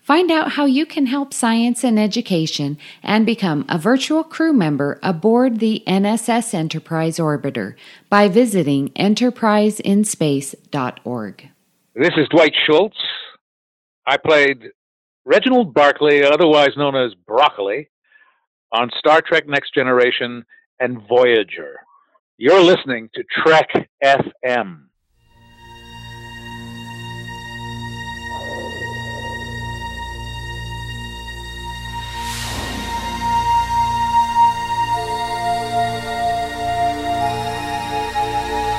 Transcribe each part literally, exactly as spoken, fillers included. Find out how you can help science and education and become a virtual crew member aboard the N S S Enterprise Orbiter by visiting enterprise in space dot org. This is Dwight Schultz. I played Reginald Barclay, otherwise known as Broccoli, on Star Trek Next Generation and Voyager. You're listening to Trek F M.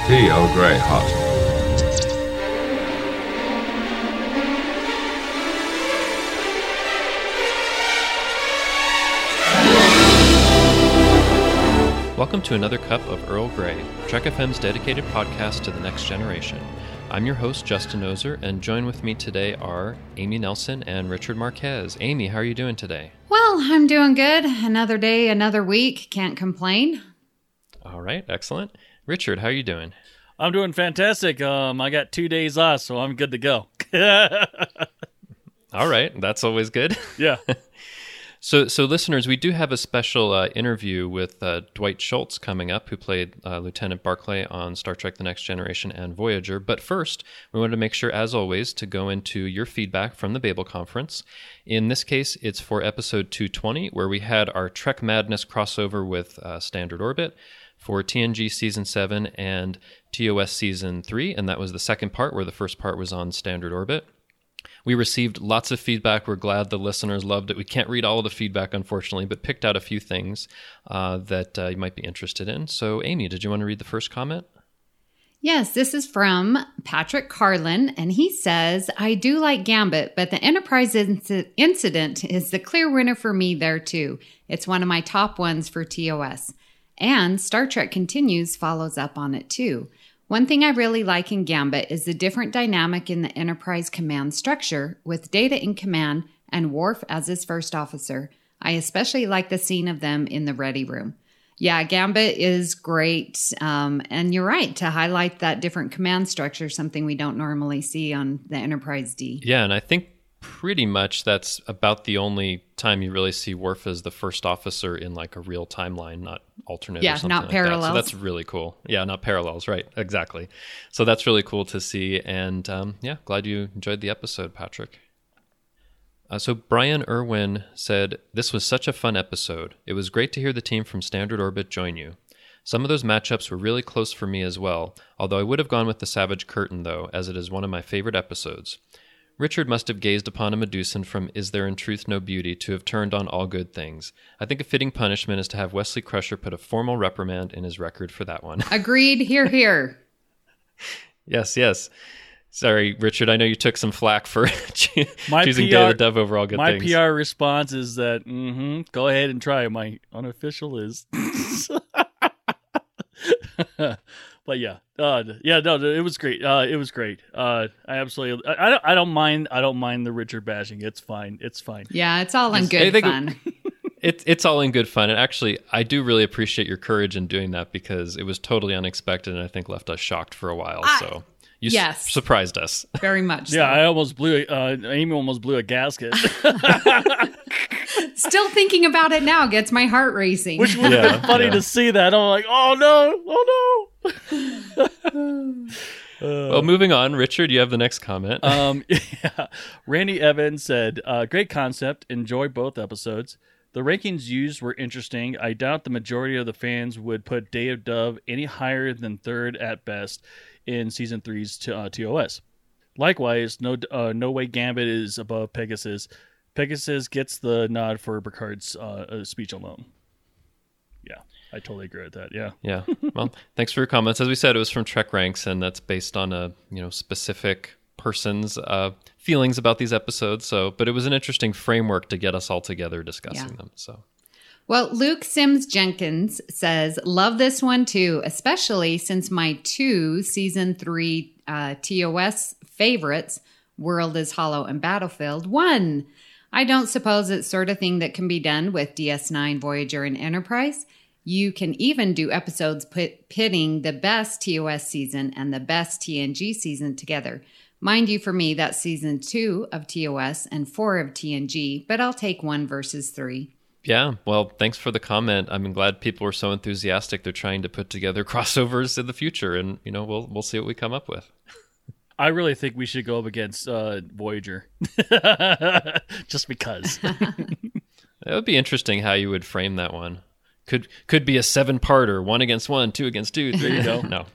The Earl Grey Hot. Welcome to another cup of Earl Grey, Trek F M's dedicated podcast to the next generation. I'm your host, Justin Oser, and join with me today are Amy Nelson and Richard Marquez. Amy, how are you doing today? Well, I'm doing good. Another day, another week. Can't complain. All right, excellent. Richard, how are you doing? I'm doing fantastic. Um, I got two days off, so I'm good to go. All right, that's always good. Yeah. So, so listeners, we do have a special uh, interview with uh, Dwight Schultz coming up, who played uh, Lieutenant Barclay on Star Trek The Next Generation and Voyager. But first, we wanted to make sure, as always, to go into your feedback from the Babel Conference. In this case, it's for episode two twenty, where we had our Trek Madness crossover with uh, Standard Orbit for T N G Season seven and T O S Season three, and that was the second part, where the first part was on Standard Orbit. We received lots of feedback. We're glad the listeners loved it. We can't read all of the feedback, unfortunately, but picked out a few things uh, that uh, you might be interested in. So, Amy, did you want to read the first comment? Yes, this is from Patrick Carlin, and he says, I do like Gambit, but the Enterprise inc- incident is the clear winner for me there, too. It's one of my top ones for T O S. And Star Trek Continues follows up on it, too. One thing I really like in Gambit is the different dynamic in the Enterprise command structure, with Data in command and Worf as his first officer. I especially like the scene of them in the ready room. Yeah, Gambit is great, um, and you're right to highlight that different command structure, something we don't normally see on the Enterprise D. Yeah, and I think pretty much that's about the only time you really see Worf as the first officer in like a real timeline, not alternate yeah, or something not like parallels. That. So that's really cool. Yeah, not parallels, right, exactly. So that's really cool to see, and um, yeah, glad you enjoyed the episode, Patrick. Uh, so Brian Irwin said, this was such a fun episode. It was great to hear the team from Standard Orbit join you. Some of those matchups were really close for me as well, although I would have gone with the Savage Curtain, though, as it is one of my favorite episodes. Richard must have gazed upon a Medusan from Is There in Truth No Beauty to have turned on all good things. I think a fitting punishment is to have Wesley Crusher put a formal reprimand in his record for that one. Agreed. Hear, hear. Yes, yes. Sorry, Richard, I know you took some flack for choosing P R, Day of the Dove over all good my things. My P R response is that, mm-hmm, go ahead and try. My unofficial is... But yeah, uh, yeah, no, it was great. Uh, it was great. Uh, I absolutely, I, I don't, I don't mind. I don't mind the Richard bashing. It's fine. It's fine. Yeah, it's all in it's, good fun. It's it's all in good fun. And actually, I do really appreciate your courage in doing that, because it was totally unexpected and I think left us shocked for a while. I, so you yes, su- surprised us very much. Yeah, so. I almost blew. Uh, Amy almost blew a gasket. Still thinking about it now gets my heart racing. Which would have yeah, been funny yeah. to see that. I'm like, oh no, oh no. Well, moving on, Richard, you have the next comment. um, yeah. Randy Evans said, uh, great concept. Enjoy both episodes. The rankings used were interesting. I doubt the majority of the fans would put Day of Dove any higher than third at best in Season three's t- uh, T O S. Likewise, no, uh, no way Gambit is above Pegasus. Pegasus gets the nod for Picard's uh, speech alone. Yeah. I totally agree with that. Yeah. Yeah. Well, thanks for your comments. As we said, it was from Trek Ranks, and that's based on a, you know, specific person's uh, feelings about these episodes. So, but it was an interesting framework to get us all together discussing yeah. them. So. Well, Luke Sims Jenkins says, love this one too, especially since my two season three uh, T O S favorites, World is Hollow and Battlefield, won. I don't suppose it's sort of thing that can be done with D S nine, Voyager, and Enterprise. You can even do episodes pit- pitting the best T O S season and the best T N G season together. Mind you, for me, that's season two of T O S and four of T N G, but I'll take one versus three. Yeah, well, thanks for the comment. I'm glad people were so enthusiastic. They're trying to put together crossovers in the future, and you know, we'll we'll see what we come up with. I really think we should go up against uh, Voyager, just because. It would be interesting how you would frame that one. Could could be a seven-parter: one against one, two against two, three. You go. No.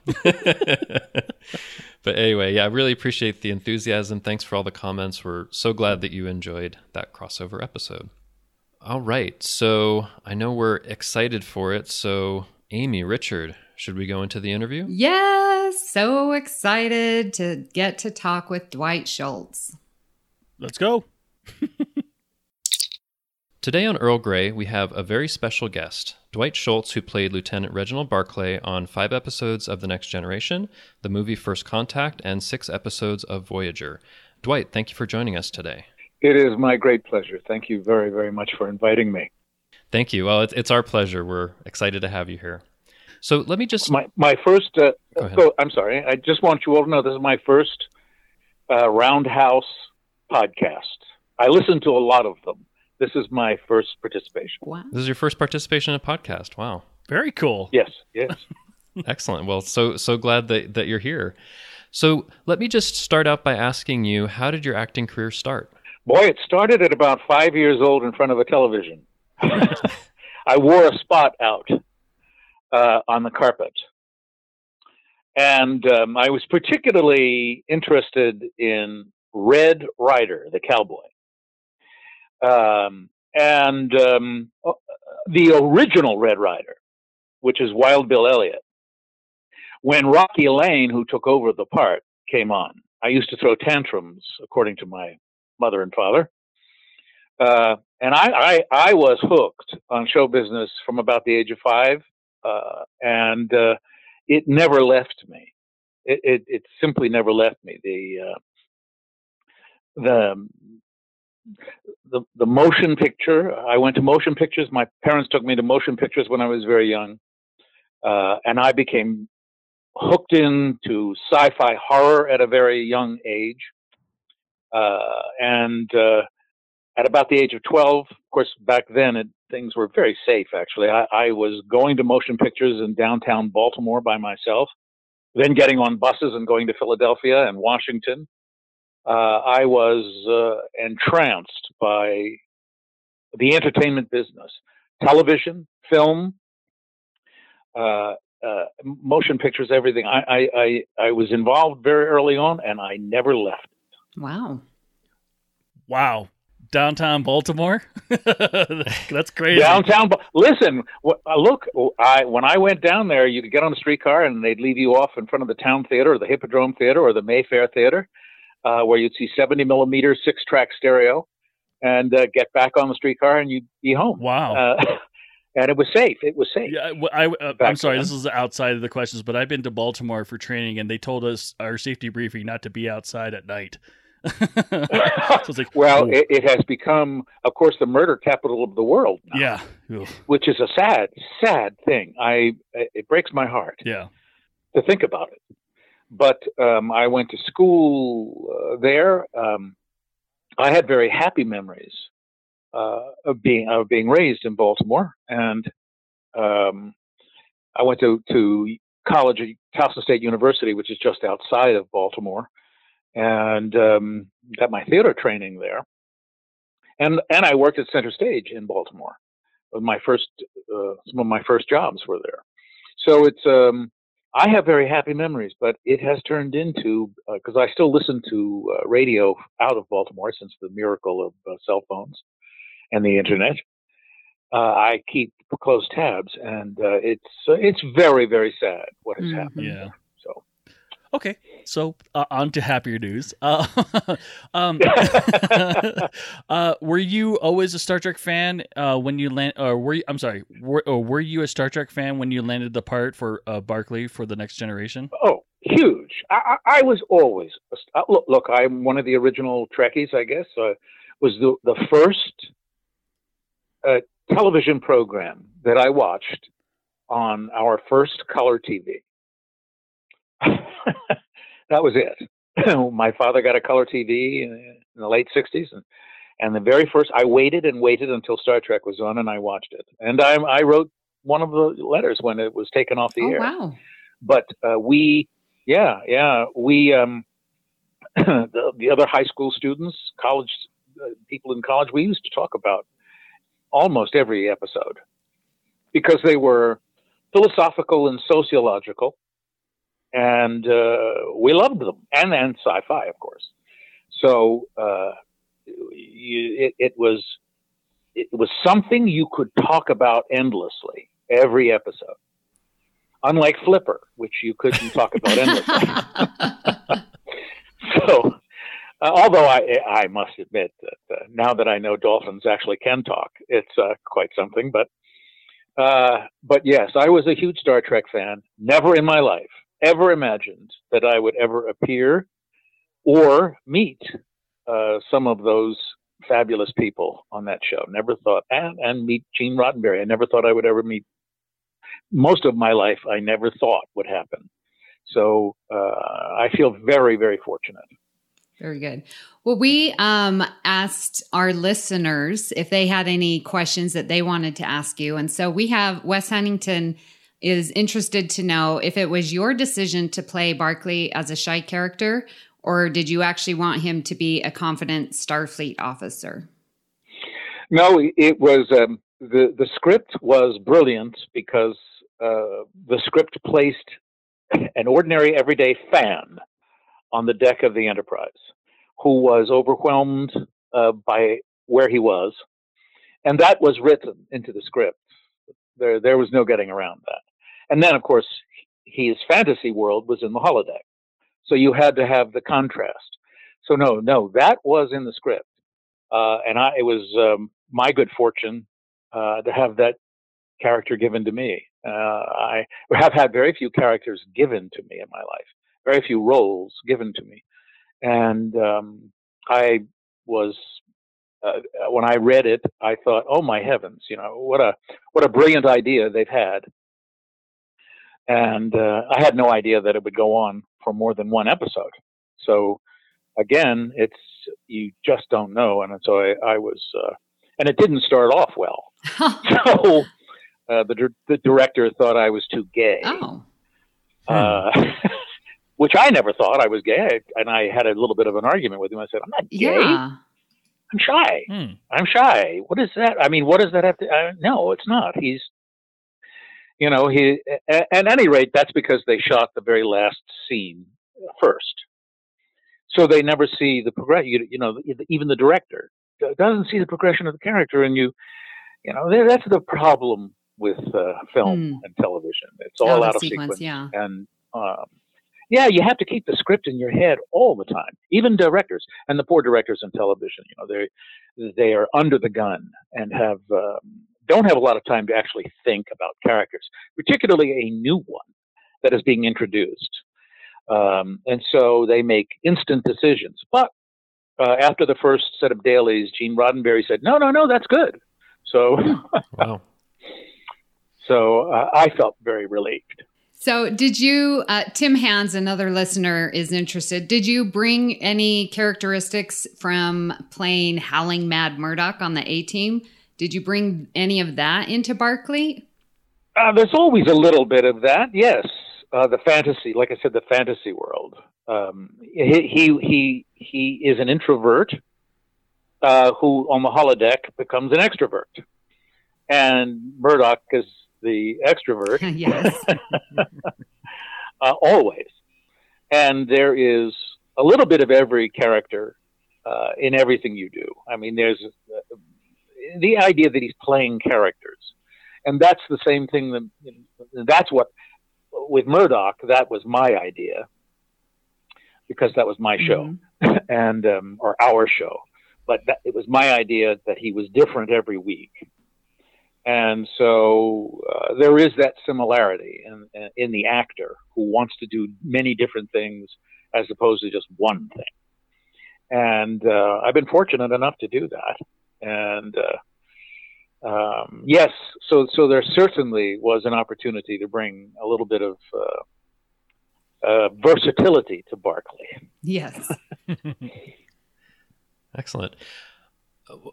But anyway, yeah, I really appreciate the enthusiasm. Thanks for all the comments. We're so glad that you enjoyed that crossover episode. All right, so I know we're excited for it. So, Amy, Richard, should we go into the interview? Yes, so excited to get to talk with Dwight Schultz. Let's go. Today on Earl Grey, we have a very special guest, Dwight Schultz, who played Lieutenant Reginald Barclay on five episodes of The Next Generation, the movie First Contact, and six episodes of Voyager. Dwight, thank you for joining us today. It is my great pleasure. Thank you very, very much for inviting me. Thank you. Well, it's, it's our pleasure. We're excited to have you here. So let me just... My my first... Uh, Go ahead. So, I'm sorry. I just want you all to know this is my first uh, Roundhouse podcast. I listen to a lot of them. This is my first participation. Wow. This is your first participation in a podcast. Wow. Very cool. Yes, yes. Excellent. Well, so so glad that, that you're here. So let me just start out by asking you, how did your acting career start? Boy, it started at about five years old in front of a television. I wore a spot out uh, on the carpet. And um, I was particularly interested in Red Ryder, the cowboy. Um, and um, the original Red Ryder, which is Wild Bill Elliott. When Rocky Lane, who took over the part, came on, I used to throw tantrums, according to my mother and father. Uh, and I, I, I was hooked on show business from about the age of five. Uh, and, uh, it never left me. It, it, it simply never left me. The, uh, the, the, the motion picture, I went to motion pictures. My parents took me to motion pictures when I was very young. Uh, and I became hooked into sci-fi horror at a very young age. Uh, and, uh, at about the age of twelve, of course, back then it, things were very safe, actually. I, I was going to motion pictures in downtown Baltimore by myself, then getting on buses and going to Philadelphia and Washington. Uh, I was, uh, entranced by the entertainment business, television, film, uh, uh, motion pictures, everything. I, I, I, I was involved very early on and I never left. Wow. Wow. Downtown Baltimore? That's crazy. Downtown. Listen, look, I when I went down there, you could get on a streetcar and they'd leave you off in front of the Town Theater or the Hippodrome Theater or the Mayfair Theater, uh, where you'd see seventy millimeter six-track stereo and uh, get back on the streetcar and you'd be home. Wow. Uh, and it was safe. It was safe. Yeah, I, uh, I'm sorry, then. This is outside of the questions, but I've been to Baltimore for training and they told us our safety briefing not to be outside at night. So like, well, it, it has become, of course, the murder capital of the world now, yeah, Oof. Which is a sad, sad thing. I it breaks my heart, yeah, to think about it. But um, I went to school uh, there. Um, I had very happy memories uh, of being of being raised in Baltimore, and um, I went to to college at Towson State University, which is just outside of Baltimore. And um, got my theater training there, and and I worked at Center Stage in Baltimore. My first, uh, some of my first jobs were there. So it's um, I have very happy memories, but it has turned into because uh, I still listen to uh, radio out of Baltimore since the miracle of uh, cell phones and the internet. Uh, I keep close tabs, and uh, it's uh, it's very very sad what has mm-hmm. happened. Yeah. So Okay, so uh, on to happier news. Uh, um, uh, were you always a Star Trek fan uh, when you land? Or were you, I'm sorry, were, or were you a Star Trek fan when you landed the part for uh, Barclay for the Next Generation? Oh, huge! I, I, I was always a, look. Look, I'm one of the original Trekkies, I guess. Uh, was the the first uh, television program that I watched on our first color T V. That was it. My father got a color T V in the late sixties, and, and the very first, I waited and waited until Star Trek was on, and I watched it. And I, I wrote one of the letters when it was taken off the oh, air. Wow! But uh, we, yeah, yeah, we, um, the, the other high school students, college uh, people in college, we used to talk about almost every episode because they were philosophical and sociological. And uh, we loved them, and and sci-fi, of course. So uh, you, it, it was it was something you could talk about endlessly every episode, unlike Flipper, which you couldn't talk about endlessly. So, uh, although I I must admit that uh, now that I know dolphins actually can talk, it's uh, quite something. But uh, but yes, I was a huge Star Trek fan. Never in my life ever imagined that I would ever appear or meet uh, some of those fabulous people on that show. Never thought, and, and meet Gene Roddenberry. I never thought I would ever meet. Most of my life, I never thought would happen. So uh, I feel very, very fortunate. Very good. Well, we um, asked our listeners if they had any questions that they wanted to ask you. And so we have Wes Huntington is interested to know if it was your decision to play Barclay as a shy character, or did you actually want him to be a confident Starfleet officer? No, it was, um, the, the script was brilliant because uh, the script placed an ordinary everyday fan on the deck of the Enterprise who was overwhelmed uh, by where he was. And that was written into the script. There, there was no getting around that. And then, of course, his fantasy world was in the holodeck, so you had to have the contrast. So no, no, that was in the script, uh, and I, it was um, my good fortune uh, to have that character given to me. Uh, I have had very few characters given to me in my life, very few roles given to me, and um, I was. Uh, when I read it, I thought, "Oh my heavens! You know what a what a brilliant idea they've had." And uh, I had no idea that it would go on for more than one episode. So again, it's you just don't know. And so I, I was, uh, and it didn't start off well. so uh, the the director thought I was too gay, oh. uh, which I never thought I was gay. And I had a little bit of an argument with him. I said, "I'm not gay." Yeah. I'm shy. Hmm. I'm shy. What is that? I mean, what does that have to, uh, no, it's not. He's, you know, he, at, at any rate, that's because they shot the very last scene first. So they never see the progression, you, you know, even the director doesn't see the progression of the character. And you, you know, that's the problem with uh, film hmm. and television. It's all oh, out of sequence. sequence. Yeah. And, um, Yeah, you have to keep the script in your head all the time, even directors. And the poor directors in television, you know, they they are under the gun and have um, don't have a lot of time to actually think about characters, particularly a new one that is being introduced. Um, and so they make instant decisions. But uh, after the first set of dailies, Gene Roddenberry said, no, no, no, that's good. So, wow. so uh, I felt very relieved. So did you, uh, Tim Hans, another listener is interested, did you bring any characteristics from playing Howling Mad Murdoch on the A-Team? Did you bring any of that into Barclay? Uh, there's always a little bit of that, yes. Uh, the fantasy, like I said, the fantasy world. Um, he, he, he, he is an introvert uh, who on the holodeck becomes an extrovert. And Murdoch is the extrovert, yes, uh, always. And there is a little bit of every character uh, in everything you do. I mean, there's uh, the idea that he's playing characters, and that's the same thing that you know, that's what with Murdoch. That was my idea because that was my show, mm-hmm. and um, or our show. But that, it was my idea that he was different every week. And so uh, there is that similarity in, in, in the actor who wants to do many different things as opposed to just one thing. And uh, I've been fortunate enough to do that. And uh, um, yes, so so there certainly was an opportunity to bring a little bit of uh, uh, versatility to Barclay. Yes. Excellent.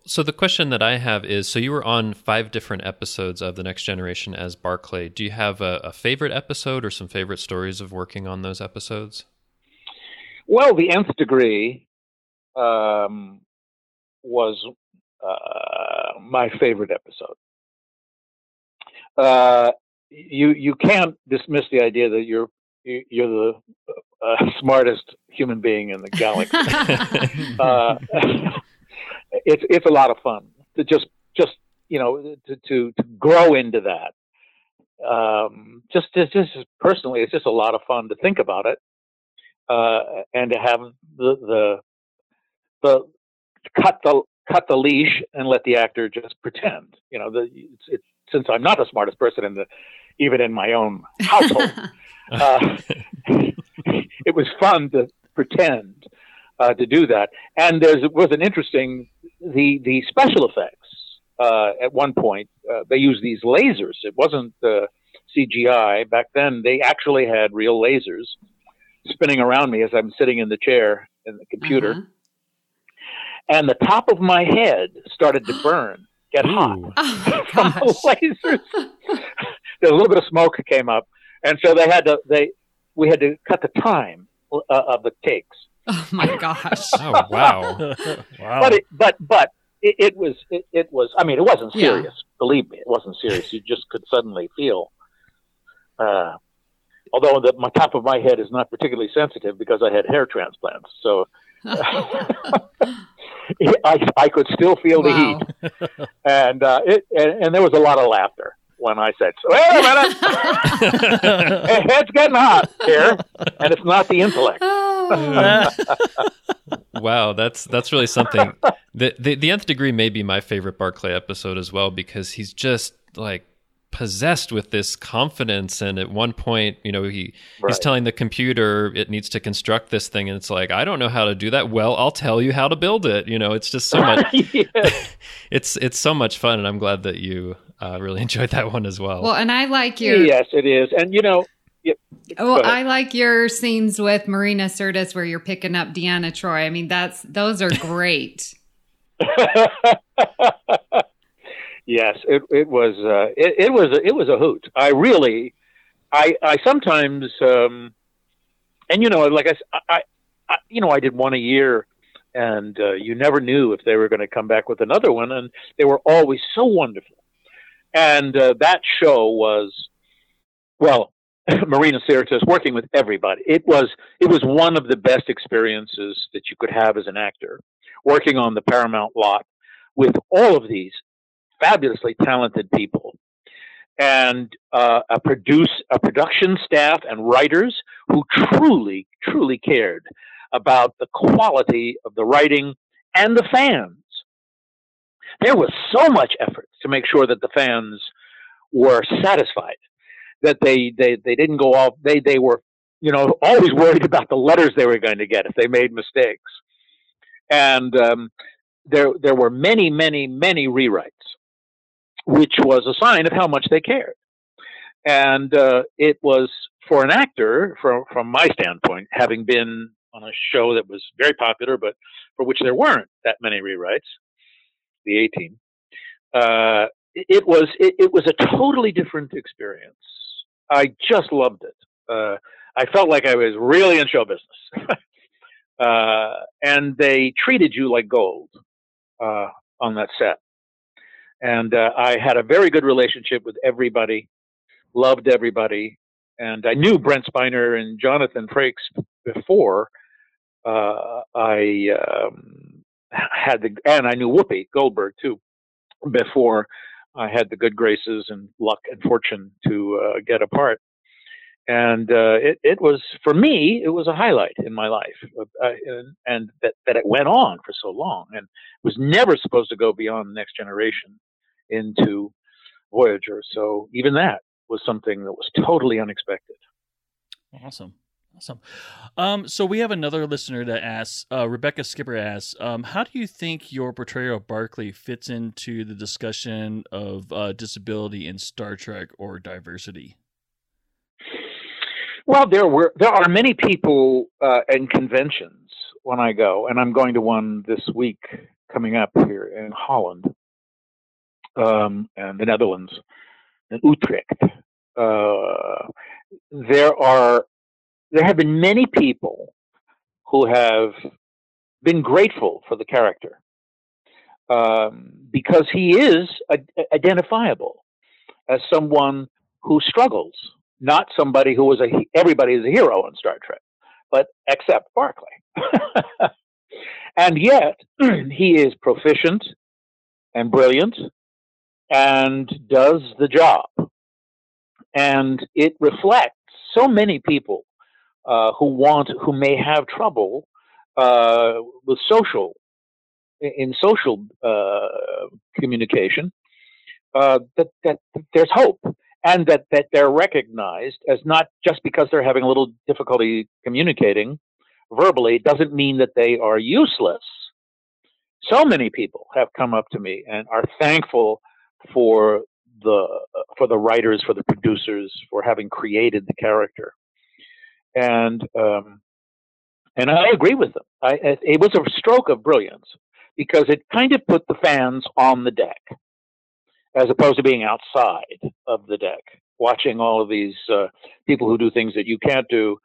So the question that I have is, so you were on five different episodes of The Next Generation as Barclay. Do you have a, a favorite episode or some favorite stories of working on those episodes? Well, The Nth Degree um, was uh, my favorite episode. Uh, you you can't dismiss the idea that you're you're the uh, smartest human being in the galaxy. uh, It's it's a lot of fun to just just you know to to, to grow into that. Um, just just just personally, it's just a lot of fun to think about it, uh, and to have the the the cut the cut the leash and let the actor just pretend. You know, the it's, it's, since I'm not the smartest person in the even in my own household, uh, it was fun to pretend. Uh, to do that, and there was an interesting the the special effects. Uh, at one point, uh, they used these lasers. It wasn't uh, C G I back then. They actually had real lasers spinning around me as I'm sitting in the chair in the computer, uh-huh. and the top of my head started to burn, get hot oh, from gosh. the lasers. There was a little bit of smoke that came up, and so they had to they we had to cut the time uh, of the takes. Oh my gosh! Oh wow! Wow! But it, but but it, it was it, it was. I mean, it wasn't serious. Yeah. Believe me, it wasn't serious. You just could suddenly feel. Uh, although the my top of my head is not particularly sensitive because I had hair transplants, so uh, I I could still feel wow. the heat, and uh, it and, and there was a lot of laughter when I said, "Wait a minute, it's getting hot here, and it's not the intellect." Wow, that's that's really something. The, the the Nth Degree may be my favorite Barclay episode as well, because he's just like possessed with this confidence, and at one point, you know, he right. he's telling the computer it needs to construct this thing, and it's like, I don't know how to do that. Well, I'll tell you how to build it. You know, it's just so much. Yeah. It's it's so much fun, and I'm glad that you uh, really enjoyed that one as well. Well, and I like your yes, it is, and you know. Yep. Well, I like your scenes with Marina Sirtis where you're picking up Deanna Troi. I mean, that's those are great. Yes, it, it was uh, it, it was it was a hoot. I really, I I sometimes, um, and you know, like I, I, I, you know, I did one a year, and uh, you never knew if they were going to come back with another one, and they were always so wonderful. And uh, that show was, well. Marina Sirtis working with everybody. It was it was one of the best experiences that you could have as an actor, working on the Paramount lot with all of these fabulously talented people, and uh, a produce a production staff and writers who truly truly cared about the quality of the writing and the fans. There was so much effort to make sure that the fans were satisfied. That they, they, they didn't go off. They they were, you know, always worried about the letters they were going to get if they made mistakes. And um, there there were many many many rewrites, which was a sign of how much they cared. And uh, it was for an actor, from from my standpoint, having been on a show that was very popular, but for which there weren't that many rewrites, the A-Team. Uh, it was it, it was a totally different experience. I just loved it. Uh, I felt like I was really in show business. uh, and they treated you like gold uh, on that set. And uh, I had a very good relationship with everybody, loved everybody. And I knew Brent Spiner and Jonathan Frakes before uh, I um, had the, and I knew Whoopi Goldberg too, before I had the good graces and luck and fortune to uh, get a part. And uh, it, it was, for me, it was a highlight in my life, uh, and, and that, that it went on for so long and was never supposed to go beyond Next Generation into Voyager. So even that was something that was totally unexpected. Awesome. Awesome. Um, so we have another listener that asks, uh, Rebecca Skipper asks, um, how do you think your portrayal of Barclay fits into the discussion of uh, disability in Star Trek or diversity? Well, there were there are many people uh, and conventions when I go, and I'm going to one this week coming up here in Holland um, and the Netherlands, in Utrecht. Uh, there are there have been many people who have been grateful for the character um, because he is identifiable as someone who struggles. Not somebody who was a, everybody is a hero in Star Trek, but except Barclay. And yet he is proficient and brilliant and does the job. And it reflects so many people uh, who want, who may have trouble uh, with social, in social uh, communication, uh, that, that there's hope. And that, that they're recognized as not just because they're having a little difficulty communicating verbally doesn't mean that they are useless. So many people have come up to me and are thankful for the for the writers, for the producers, for having created the character. And um, and I agree with them. I, it was a stroke of brilliance because it kind of put the fans on the deck, as opposed to being outside of the deck, watching all of these uh, people who do things that you can't do.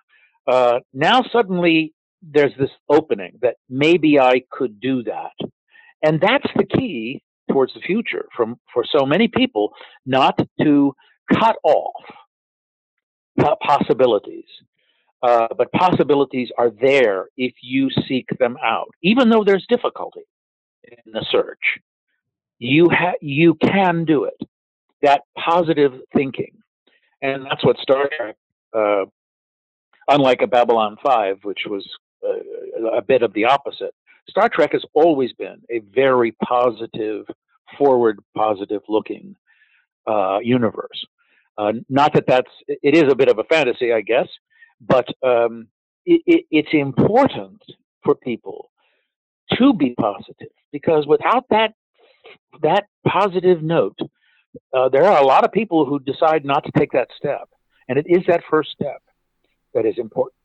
Uh, now suddenly there's this opening that maybe I could do that. And that's the key towards the future from, for so many people, not to cut off possibilities. Uh, but possibilities are there if you seek them out, even though there's difficulty in the search. You ha- you can do it. That positive thinking, and that's what Star Trek, uh, unlike a Babylon five, which was uh, a bit of the opposite, Star Trek has always been a very positive, forward, positive-looking uh, universe. Uh, not that that's it is a bit of a fantasy, I guess, but um, it, it, it's important for people to be positive because without that. That positive note, uh, there are a lot of people who decide not to take that step, and it is that first step that is important.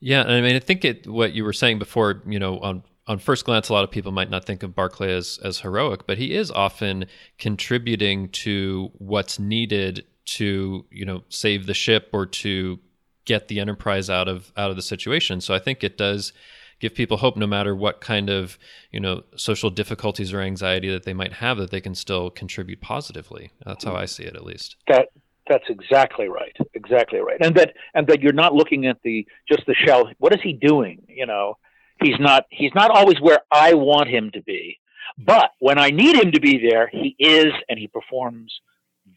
Yeah, I mean, I think it, what you were saying before, you know, on on first glance, a lot of people might not think of Barclay as as heroic, but he is often contributing to what's needed to, you know, save the ship or to get the Enterprise out of out of the situation. So I think it does give people hope no matter what kind of, you know, social difficulties or anxiety that they might have, that they can still contribute positively. That's how I see it, at least. That that's exactly right. Exactly right. And that and that you're not looking at the just the shell. What is he doing? You know, he's not he's not always where I want him to be. But when I need him to be there, he is, and he performs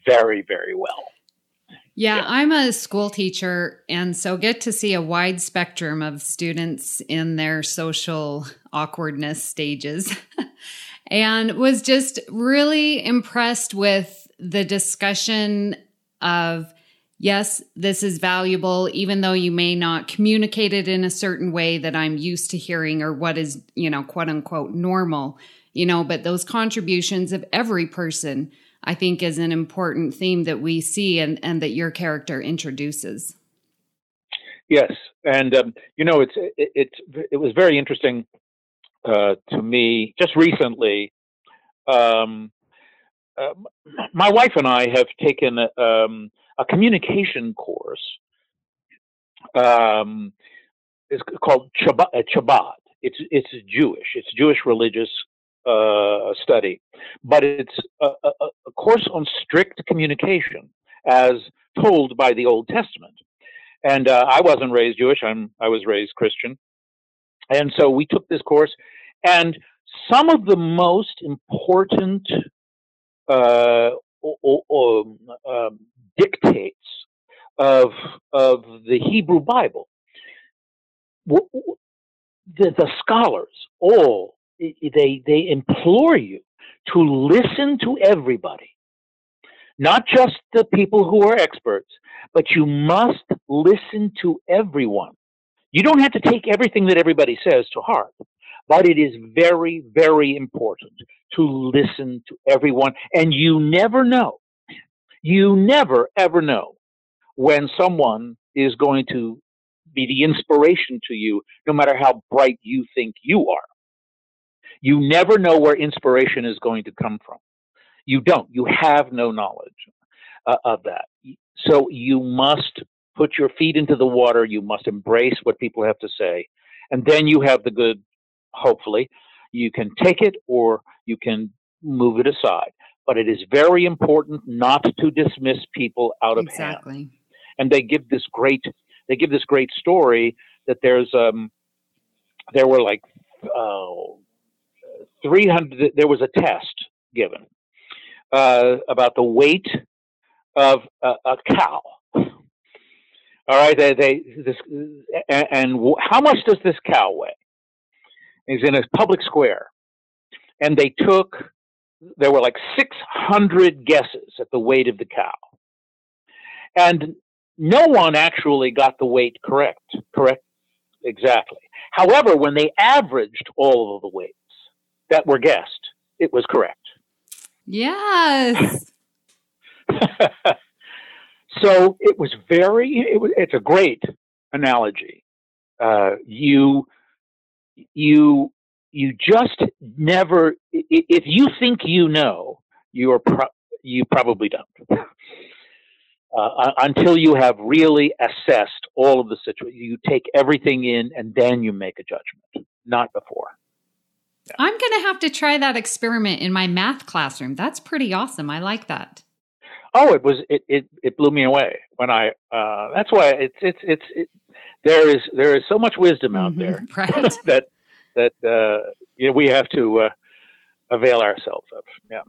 very, very well. Yeah, I'm a school teacher, and so get to see a wide spectrum of students in their social awkwardness stages and was just really impressed with the discussion of, yes, this is valuable, even though you may not communicate it in a certain way that I'm used to hearing or what is, you know, quote unquote normal, you know, but those contributions of every person I think is an important theme that we see and, and that your character introduces. Yes. And, um, you know, it's, it, it, it was very interesting uh, to me just recently. Um, uh, my wife and I have taken a, um, a communication course. Um, it's called Chabad. It's, it's Jewish. It's Jewish religious Uh, study, but it's a, a, a course on strict communication as told by the Old Testament. And uh, I wasn't raised Jewish. I'm, I was raised Christian. And so we took this course, and some of the most important uh, or, or, um, dictates of of the Hebrew Bible, the, the scholars all they they implore you to listen to everybody, not just the people who are experts, but you must listen to everyone. You don't have to take everything that everybody says to heart, but it is very, very important to listen to everyone. And you never know, you never, ever know when someone is going to be the inspiration to you, no matter how bright you think you are. You never know where inspiration is going to come from. You don't. You have no knowledge uh, of that. So you must put your feet into the water. You must embrace what people have to say. And then you have the good, hopefully. You can take it or you can move it aside. But it is very important not to dismiss people out of hand. Exactly. And they give this great, they give this great story that there's, um, there were like, oh, three hundred, there was a test given uh, about the weight of a, a cow. All right, they, they this, and, and how much does this cow weigh? It's in a public square. And they took, there were like six hundred guesses at the weight of the cow. And no one actually got the weight correct, correct, exactly. However, when they averaged all of the weights that were guessed, it was correct. Yes. So it was very, it was, it's a great analogy. Uh, you, you, you just never, if you think you know, you are pro- you probably don't. Uh, until you have really assessed all of the situation, you take everything in and then you make a judgment, not before. Yeah. I'm going to have to try that experiment in my math classroom. That's pretty awesome. I like that. Oh, it was it, it, it blew me away when I. Uh, that's why it's it's it's it, there is there is so much wisdom out mm-hmm, there right. that that uh, you know, we have to uh, avail ourselves of. Yeah.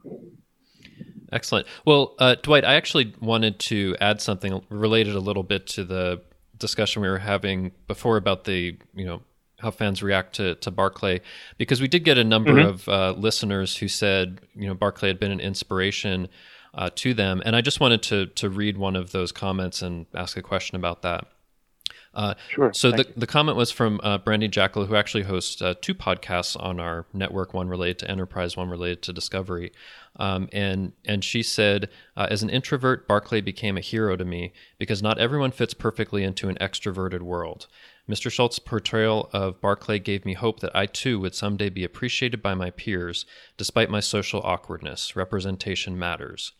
Excellent. Well, uh, Dwight, I actually wanted to add something related a little bit to the discussion we were having before about the you know. how fans react to, to Barclay, because we did get a number mm-hmm. of uh, listeners who said, you know, Barclay had been an inspiration uh, to them. And I just wanted to to read one of those comments and ask a question about that. Uh, sure. So the, the comment was from uh, Brandy Jackal, who actually hosts uh, two podcasts on our network, one related to Enterprise, one related to Discovery. Um, and and she said, uh, as an introvert, Barclay became a hero to me because not everyone fits perfectly into an extroverted world. Mister Schultz's portrayal of Barclay gave me hope that I too would someday be appreciated by my peers, despite my social awkwardness. Representation matters.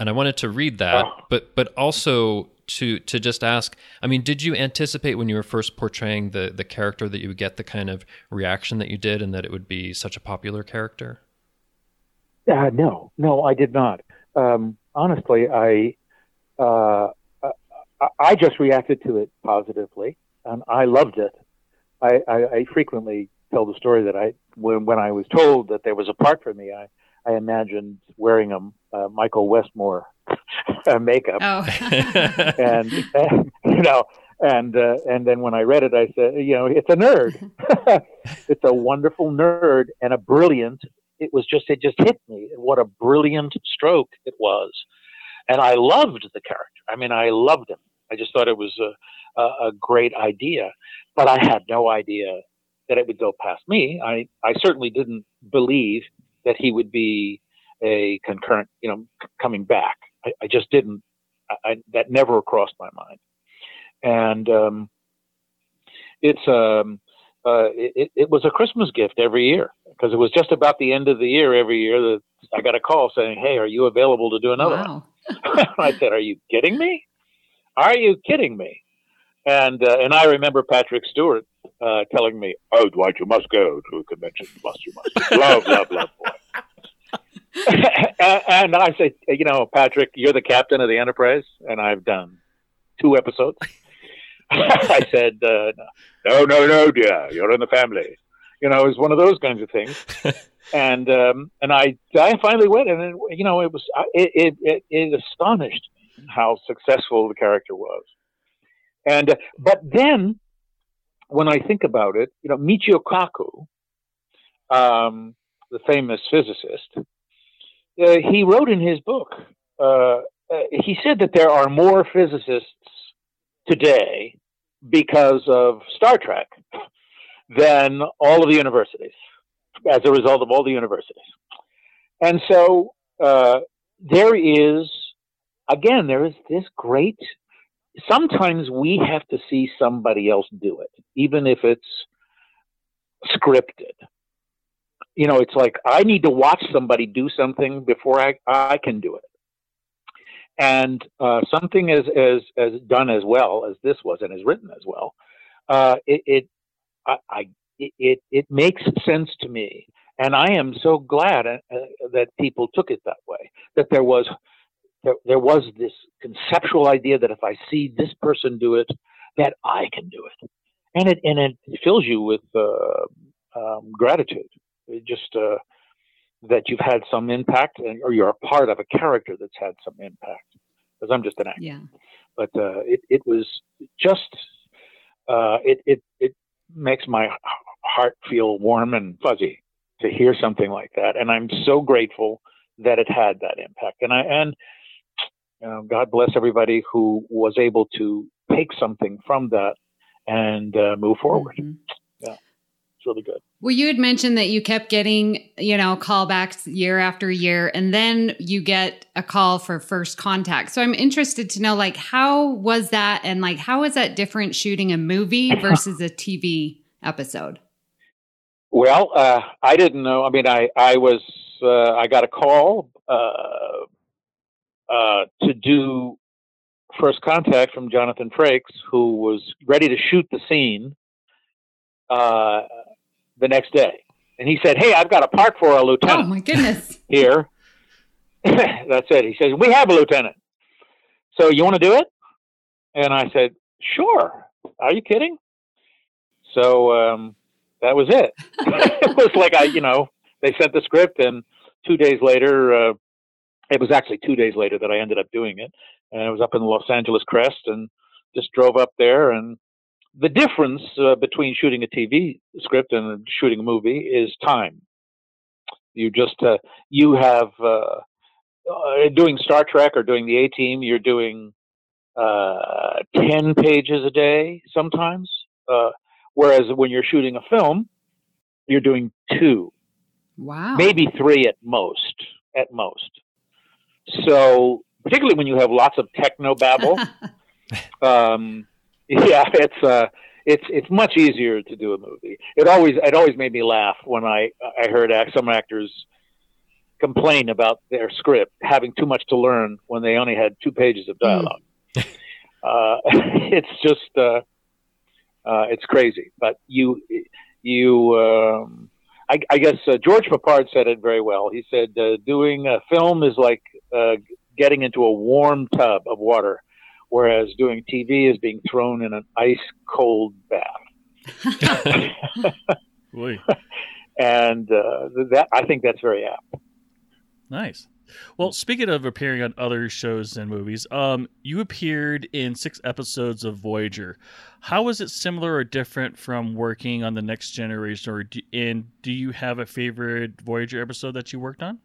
And I wanted to read that, wow. but but also to to just ask, I mean, did you anticipate when you were first portraying the, the character that you would get the kind of reaction that you did and that it would be such a popular character? Uh, no, no, I did not. Um, honestly, I, uh, I I just reacted to it positively. And I loved it. I, I, I frequently tell the story that I, when, when I was told that there was a part for me, I, I imagined wearing a uh, Michael Westmore makeup. Oh. and, and you know, and uh, and then when I read it, I said, you know, it's a nerd. It's a wonderful nerd and a brilliant. It was just, it just hit me. What a brilliant stroke it was, and I loved the character. I mean, I loved him. I just thought it was a a great idea, but I had no idea that it would go past me. I, I certainly didn't believe that he would be a concurrent, you know, c- coming back. I, I just didn't, I, I, that never crossed my mind. And, um, it's, um, uh, it, it was a Christmas gift every year because it was just about the end of the year. Every year that I got a call saying, "Hey, are you available to do another wow. one?" I said, "Are you kidding me? Are you kidding me?" And uh, and I remember Patrick Stewart uh, telling me, "Oh, Dwight, you must go to a convention. You must, you must. Love, love, love, boy." and, and I say, "You know, Patrick, you're the captain of the Enterprise, and I've done two episodes." I said, uh, "No, no, no, dear, you're in the family." You know, it was one of those kinds of things. and um, and I I finally went, and it, you know, it was it it, it, it astonished me how successful the character was. And, but then when I think about it, you know, Michio Kaku, um, the famous physicist, uh, he wrote in his book, uh, uh, he said that there are more physicists today because of Star Trek than all of the universities, as a result of all the universities. And so uh, there is, again, there is this great, sometimes we have to see somebody else do it, even if it's scripted. You know, it's like, I need to watch somebody do something before I, I can do it. And uh, something as, as, as done as well as this was and as written as well, uh, it, it, I, I It, it makes sense to me, and I am so glad uh, that people took it that way, that there was there, there was this conceptual idea that if I see this person do it, that I can do it. And it and it fills you with uh, um, gratitude, it just uh, that you've had some impact, and, or you're a part of a character that's had some impact, because I'm just an actor. Yeah. But uh, it, it was just, uh, it, it, it makes my heart feel warm and fuzzy to hear something like that, and I'm so grateful that it had that impact. And I and uh, God bless everybody who was able to take something from that and uh, move forward. Mm-hmm. Yeah, it's really good. Well, you had mentioned that you kept getting, you know, callbacks year after year, and then you get a call for First Contact. So I'm interested to know, like, how was that, and like, how is that different shooting a movie versus a T V episode? Well, uh, I didn't know. I mean, I, I was, uh, I got a call, uh, uh, to do First Contact from Jonathan Frakes, who was ready to shoot the scene, uh, the next day. And he said, "Hey, I've got a part for a lieutenant." Oh my goodness. Here. That's it. He says, "We have a lieutenant. So you want to do it?" And I said, "Sure. Are you kidding?" So, um, that was it. It was like, I, you know, they sent the script, and two days later, uh, it was actually two days later that I ended up doing it. And I was up in the Los Angeles Crest and just drove up there. And the difference uh, between shooting a T V script and shooting a movie is time. You just, uh, you have, uh, uh, doing Star Trek or doing the A-Team, you're doing, uh, ten pages a day sometimes. Uh, Whereas when you're shooting a film, you're doing two, wow, maybe three at most, at most. So particularly when you have lots of techno babble, um, yeah, it's uh, it's it's much easier to do a movie. It always it always made me laugh when I I heard act, some actors complain about their script having too much to learn when they only had two pages of dialogue. Mm. uh, it's just. Uh, Uh, it's crazy, but you, you, um, I, I guess uh, George Papard said it very well. He said, uh, doing a film is like uh, getting into a warm tub of water, whereas doing T V is being thrown in an ice cold bath. And uh, that I think that's very apt. Nice. Well, speaking of appearing on other shows and movies, um, you appeared in six episodes of Voyager. How is it similar or different from working on The Next Generation? Or do, and do you have a favorite Voyager episode that you worked on?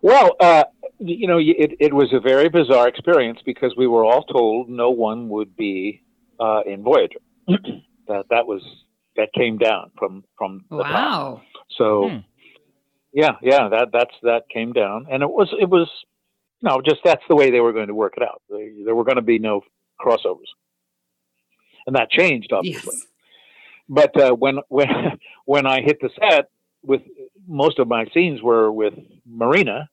Well, uh, you know, it, it was a very bizarre experience because we were all told no one would be uh, in Voyager. that that was that came down from from the wow. Top. So. Hmm. Yeah, yeah, that that's that came down, and it was it was, you know, just that's the way they were going to work it out. There, there were going to be no crossovers, and that changed obviously. Yes. But uh, when when when I hit the set, with most of my scenes were with Marina,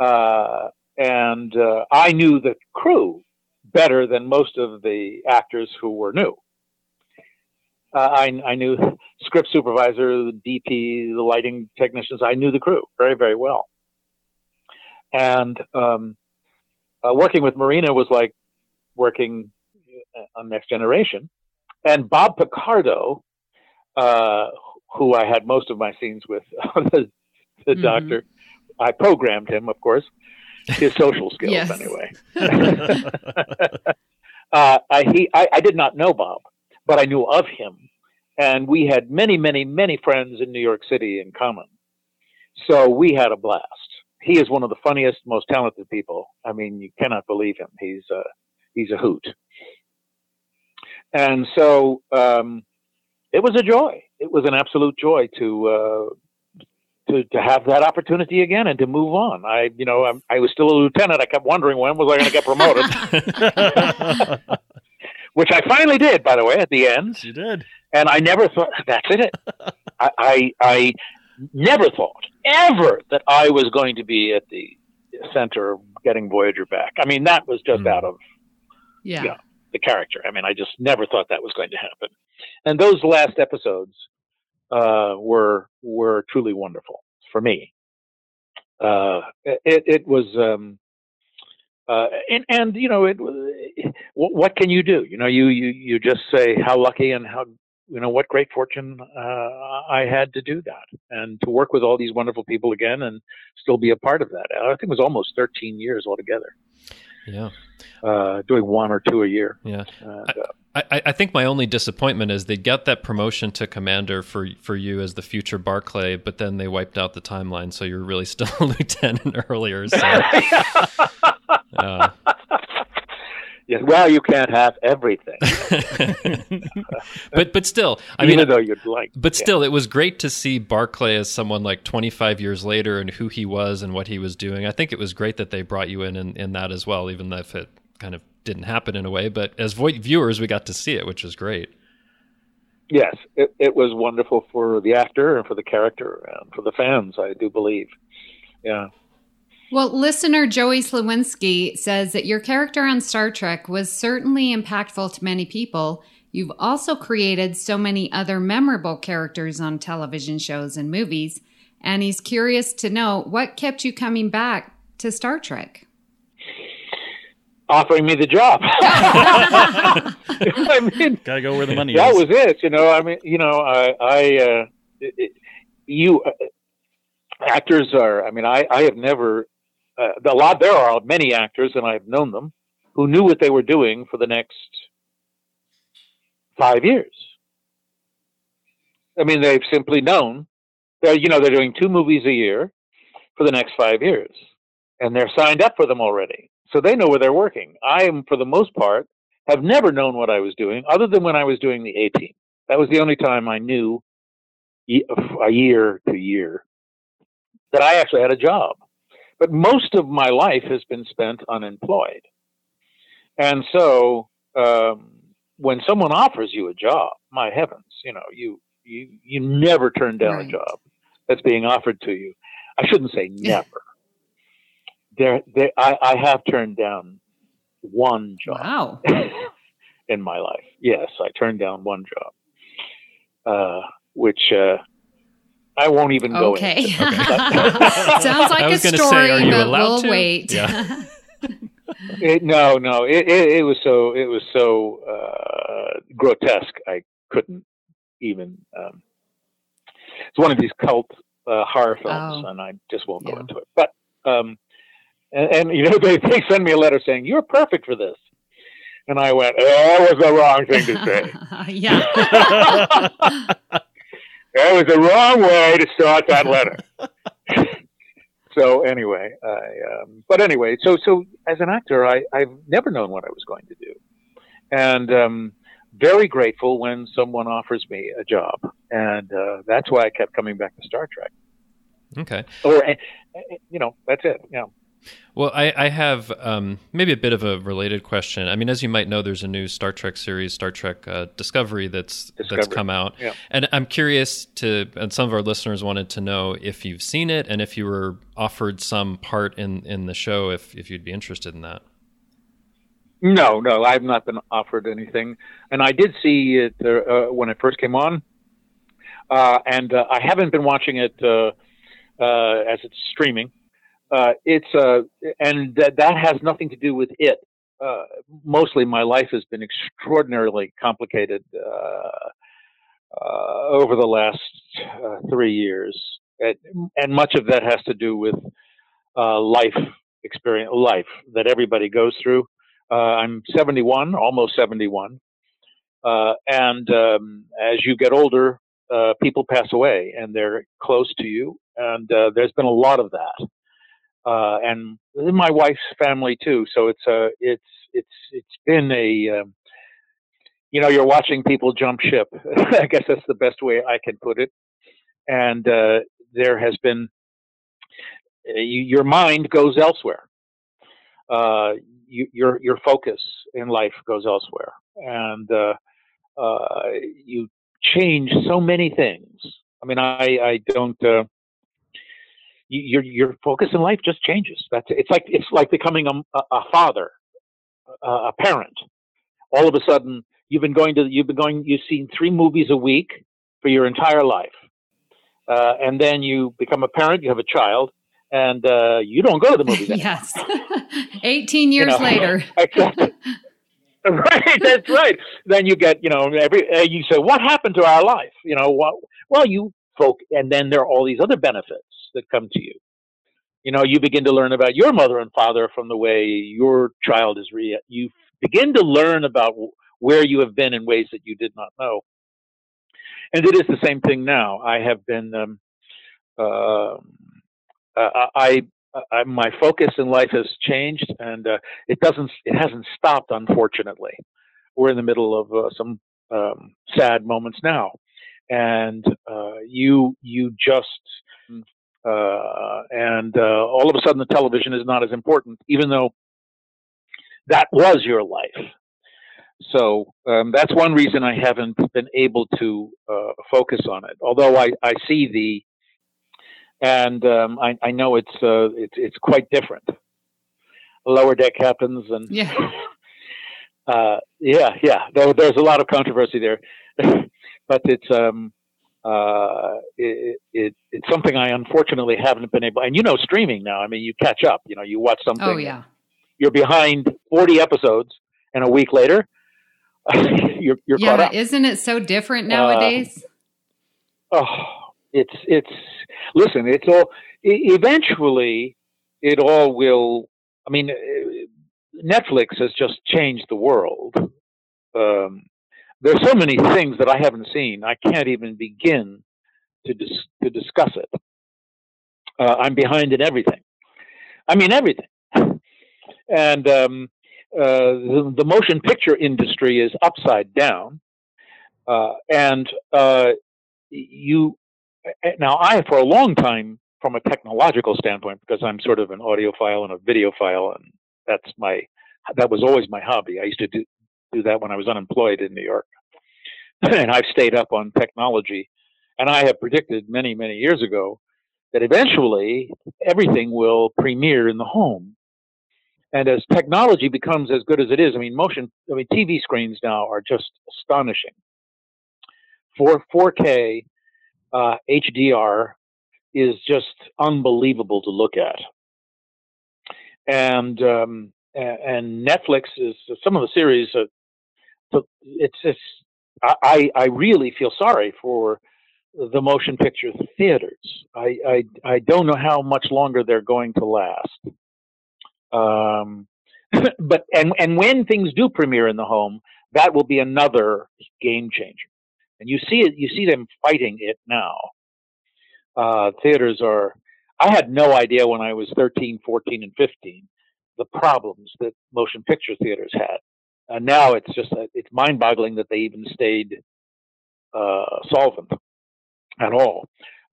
uh, and uh, I knew the crew better than most of the actors who were new. Uh, I, I knew script supervisor, the D P, the lighting technicians. I knew the crew very, very well. And um, uh, working with Marina was like working on Next Generation. And Bob Picardo, uh, who I had most of my scenes with, the, the mm-hmm. doctor, I programmed him, of course. his social skills, yes. anyway. uh, I, he, I, I did not know Bob, but I knew of him. And we had many, many, many friends in New York City in common. So we had a blast. He is one of the funniest, most talented people. I mean, you cannot believe him. He's a, he's a hoot. And so um, it was a joy. It was an absolute joy to uh, to to have that opportunity again and to move on. I, you know, I'm, I was still a lieutenant. I kept wondering, when was I going to get promoted? Which I finally did, by the way, at the end. Yes, you did. And I never thought, that's it. I, I I never thought ever that I was going to be at the center of getting Voyager back. I mean, that was just mm. out of yeah. you know, the character. I mean, I just never thought that was going to happen. And those last episodes uh, were were truly wonderful for me. Uh, it it was. Um, Uh, and, and, you know, it, it, what can you do? You know, you, you, you just say how lucky and how, you know, what great fortune uh, I had to do that and to work with all these wonderful people again and still be a part of that. I think it was almost thirteen years altogether. Yeah. Uh, doing one or two a year. Yeah. And, uh, I, I think my only disappointment is they got that promotion to commander for for you as the future Barclay, but then they wiped out the timeline, so you're really still a lieutenant earlier. So. uh. Yeah, well, you can't have everything. but but still, I Even mean, though you'd like, but yeah. still, it was great to see Barclay as someone like twenty-five years later and who he was and what he was doing. I think it was great that they brought you in in, in that as well, even if it kind of didn't happen in a way. But as vo- viewers, we got to see it, which was great. Yes, it, it was wonderful for the actor and for the character and for the fans, I do believe. Yeah. Well, listener Joey Slawinski says that your character on Star Trek was certainly impactful to many people. You've also created so many other memorable characters on television shows and movies, and he's curious to know what kept you coming back to Star Trek. Offering me the job. I mean, gotta go where the money that is. That was it, you know. I mean, you know, I, I uh, it, you uh, actors are. I mean, I, I have never. Uh, a lot there are many actors, and I've known them, who knew what they were doing for the next five years. I mean, they've simply known. They're, you know, they're doing two movies a year for the next five years, and they're signed up for them already, so they know where they're working. I am, for the most part, have never known what I was doing, other than when I was doing the A-Team. That was the only time I knew, a year to year, that I actually had a job. But most of my life has been spent unemployed. And so um, when someone offers you a job, my heavens, you know, you you, you never turn down right. a job that's being offered to you. I shouldn't say never. there, there I, I have turned down one job wow. in my life. Yes, I turned down one job, uh, which... Uh, I won't even go okay. into. Okay. Sounds like I was a story, say, are you but allowed we'll to? Wait. Yeah. it, no, no, it, it, it was so it was so uh, grotesque. I couldn't even. Um, it's one of these cult uh, horror films, oh. and I just won't go yeah. into it. But um, and, and you know, they, they send me a letter saying you're perfect for this. And I went, oh, that was the wrong thing to say. yeah. That was the wrong way to start that letter. so anyway, I, um, but anyway, so so as an actor, I, I've never known what I was going to do. And um, very grateful when someone offers me a job. And uh, that's why I kept coming back to Star Trek. Okay. Or, you know, that's it, yeah. Well, I, I have um, maybe a bit of a related question. I mean, as you might know, there's a new Star Trek series, Star Trek uh, Discovery, that's Discovery. that's come out. Yeah. And I'm curious to, and some of our listeners wanted to know if you've seen it and if you were offered some part in, in the show, if, if you'd be interested in that. No, no, I've not been offered anything. And I did see it uh, when it first came on. Uh, and uh, I haven't been watching it uh, uh, as it's streaming. Uh, it's uh, and th- that has nothing to do with it. Uh, mostly, my life has been extraordinarily complicated uh, uh, over the last uh, three years, and, and much of that has to do with uh, life experience, life that everybody goes through. Uh, I'm seventy-one, almost seventy-one. Uh, and um, as you get older, uh, people pass away and they're close to you. And uh, there's been a lot of that. Uh, and in my wife's family too. So it's a, it's, it's, it's been a, um, you know, you're watching people jump ship. I guess that's the best way I can put it. And uh, there has been, uh, you, your mind goes elsewhere. Uh, you, your your focus in life goes elsewhere, and uh, uh, you change so many things. I mean, I I don't. Uh, your your focus in life just changes. That's it's like it's like becoming a a father, a, a parent. All of a sudden, you've been going to you've been going you've seen three movies a week for your entire life, uh, and then you become a parent. You have a child. And uh, you don't go to the movies anymore. Yes. eighteen years you know, later. Exactly. Right. That's right. Then you get, you know, every uh, you say, what happened to our life? You know, what? Well, you folk. And then there are all these other benefits that come to you. You know, you begin to learn about your mother and father from the way your child is. Re- you begin to learn about where you have been in ways that you did not know. And it is the same thing now. I have been... Um, uh, Uh, I, I, my focus in life has changed, and uh, it doesn't. It hasn't stopped. Unfortunately, we're in the middle of uh, some um, sad moments now, and uh, you, you just, uh, and uh, all of a sudden, the television is not as important, even though that was your life. So um, that's one reason I haven't been able to uh, focus on it. Although I, I see the. And um, I, I know it's uh, it's it's quite different. Lower Deck happens, and yeah, uh, yeah, yeah. There, there's a lot of controversy there, but it's um, uh, it, it, it's something I unfortunately haven't been able. And you know, streaming now. I mean, you catch up. You know, you watch something. Oh yeah. You're behind forty episodes, and a week later, you're you're yeah, caught up. Isn't it so different nowadays? Uh, oh. It's, it's, listen, it's all, eventually it all will, I mean, Netflix has just changed the world. Um, there's so many things that I haven't seen. I can't even begin to dis- to discuss it. Uh, I'm behind in everything. I mean, everything. And um, uh, the, the motion picture industry is upside down. Uh, and uh, you... Now, I, for a long time, from a technological standpoint, because I'm sort of an audiophile and a videophile, and that's my, that was always my hobby. I used to do, do that when I was unemployed in New York. And I've stayed up on technology. And I have predicted many, many years ago that eventually everything will premiere in the home. And as technology becomes as good as it is, I mean, motion, I mean, T V screens now are just astonishing. For four K, Uh, H D R is just unbelievable to look at, and um, and Netflix is some of the series. Uh, it's it's I I really feel sorry for the motion picture theaters. I I, I don't know how much longer they're going to last. Um, but and and when things do premiere in the home, that will be another game changer. And you see it. You see them fighting it now. Uh, theaters are. I had no idea when I was thirteen, fourteen, and fifteen the problems that motion picture theaters had. And now it's just it's mind-boggling that they even stayed uh, solvent at all.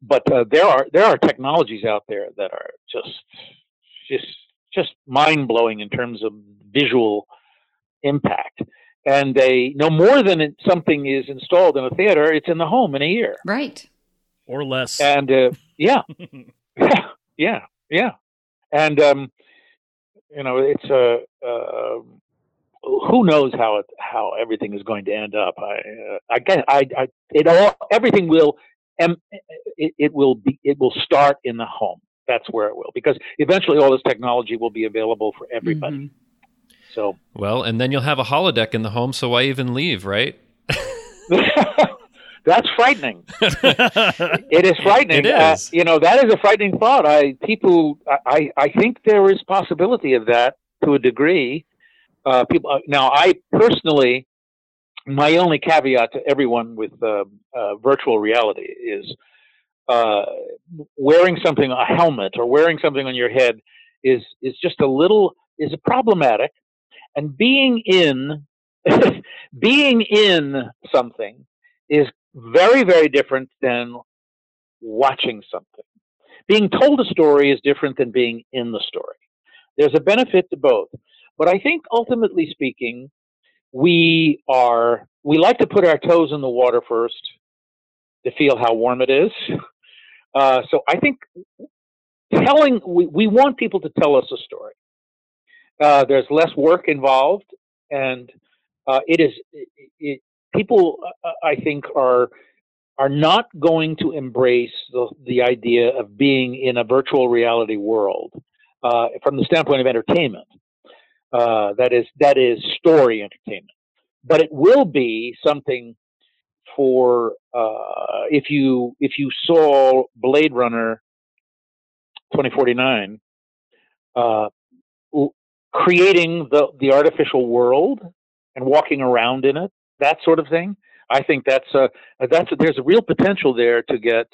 But uh, there are there are technologies out there that are just just just mind-blowing in terms of visual impact. And they no more than it, something is installed in a theater, it's in the home in a year, right, or less. And uh, yeah, yeah, yeah, yeah. And um, you know, it's a uh, uh, who knows how it, how everything is going to end up. I uh, I guess I, I it all everything will um, it, it will be it will start in the home. That's where it will, because eventually all this technology will be available for everybody. Mm-hmm. So well, and then you'll have a holodeck in the home, so why even leave, right? That's frightening. It is frightening. It is. Uh, you know, that is a frightening thought. I people, I, I think there is possibility of that to a degree. Uh, people now, I personally, my only caveat to everyone with uh, uh, virtual reality is uh, wearing something, a helmet or wearing something on your head, is is just a little is problematic, and being in being in something is very, very different than watching something. Being told a story is different than being in the story. There's a benefit to both. But I think ultimately speaking, we are, we like to put our toes in the water first to feel how warm it is. Uh, so I think telling, we, we want people to tell us a story. Uh, there's less work involved, and uh, it is, it, it, people, uh, I think, are are not going to embrace the, the idea of being in a virtual reality world uh, from the standpoint of entertainment. Uh, that is, that is story entertainment. But it will be something for uh, if you if you saw Blade Runner twenty forty-nine, uh, creating the, the artificial world and walking around in it. That sort of thing. I think that's a that's a, there's a real potential there to get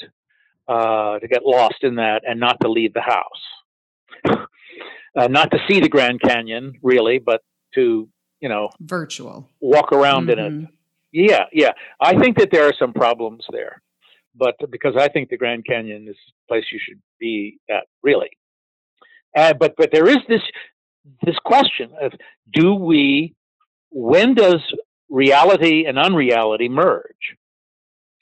uh, to get lost in that and not to leave the house, uh, not to see the Grand Canyon really, but to you know virtual walk around mm-hmm. in it. Yeah, yeah. I think that there are some problems there, but because I think the Grand Canyon is a place you should be at really. Uh, but but there is this this question of do we when does reality and unreality merge,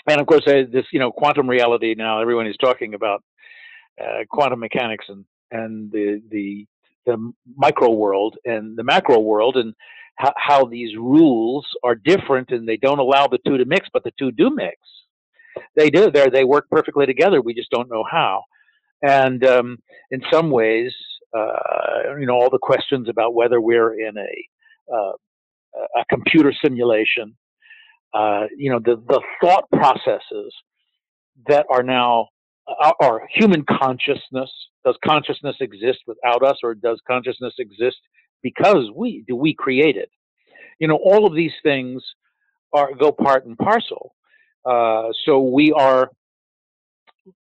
and of course uh, this you know quantum reality now everyone is talking about uh, quantum mechanics and and the the the micro world and the macro world and how, how these rules are different and they don't allow the two to mix, but the two do mix. They do there they work perfectly together. We just don't know how, and um, in some ways uh, you know all the questions about whether we're in a uh, a computer simulation, uh, you know, the, the thought processes that are now, are, are human consciousness. Does consciousness exist without us, or does consciousness exist because we, do we create it? You know, all of these things are, go part and parcel. Uh, so we are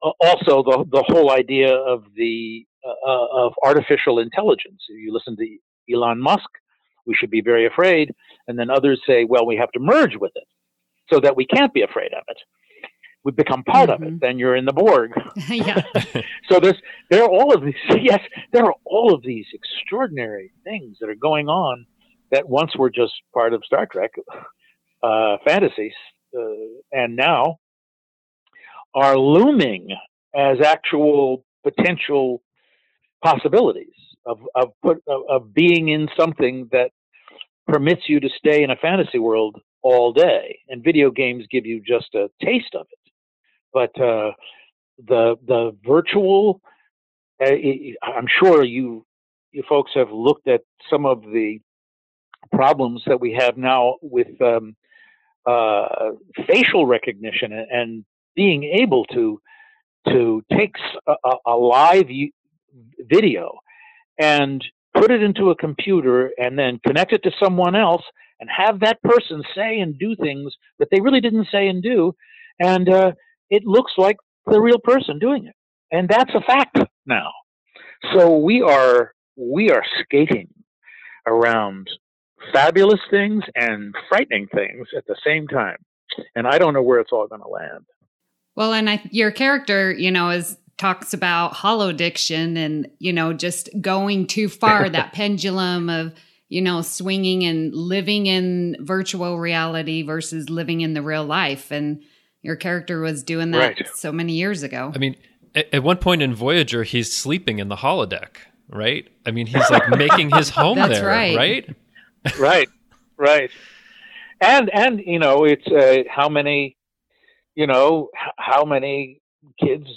also the, the whole idea of the, uh, of artificial intelligence. If you listen to Elon Musk, we should be very afraid. And then others say, well, we have to merge with it so that we can't be afraid of it. We become part mm-hmm. of it. Then you're in the Borg. yeah. So there's, there are all of these, yes, there are all of these extraordinary things that are going on that once were just part of Star Trek uh, fantasies uh, and now are looming as actual potential possibilities. Of of, put, of of being in something that permits you to stay in a fantasy world all day, and video games give you just a taste of it. But uh, the the virtual, uh, it, I'm sure you you folks have looked at some of the problems that we have now with um, uh, facial recognition and being able to to take a, a live video and put it into a computer and then connect it to someone else and have that person say and do things that they really didn't say and do. And uh, it looks like the real person doing it. And that's a fact now. So we are we are skating around fabulous things and frightening things at the same time. And I don't know where it's all going to land. Well, and I, your character, you know, is... talks about holodiction and, you know, just going too far, that pendulum of, you know, swinging and living in virtual reality versus living in the real life. And your character was doing that right. so many years ago. I mean, at, at one point in Voyager, he's sleeping in the holodeck, right? I mean, he's like making his home That's there, right? Right, right. right. And, and, you know, it's uh, how many, you know, h- how many kids,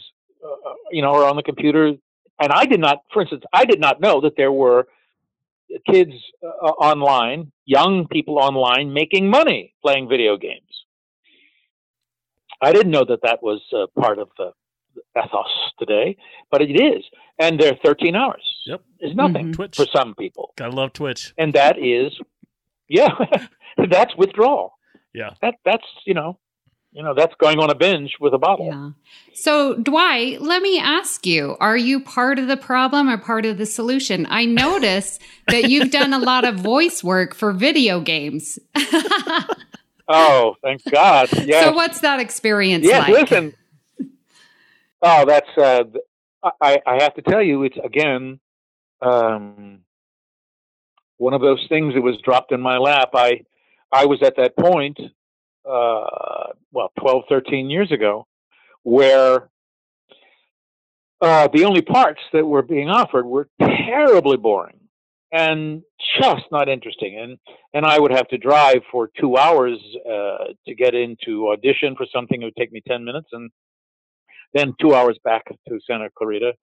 Uh, you know, or on the computer. And I did not, for instance, I did not know that there were kids uh, online, young people online making money playing video games. I didn't know that that was uh, part of the ethos today, but it is. And they're thirteen hours. Yep. It's nothing mm-hmm. Twitch. For some people. Gotta love Twitch. And that is, yeah, that's withdrawal. Yeah. That That's, you know, you know, that's going on a binge with a bottle. Yeah. So, Dwight, let me ask you, are you part of the problem or part of the solution? I notice that you've done a lot of voice work for video games. Oh, thank God. Yes. So what's that experience yes, like? Yes, listen. Oh, that's, uh, I, I have to tell you, it's, again, um, one of those things that was dropped in my lap. I, I was at that point, uh, well, twelve, thirteen years ago, where uh, the only parts that were being offered were terribly boring. And just not interesting. And and I would have to drive for two hours uh, to get into audition for something that would take me ten minutes, and then two hours back to Santa Clarita.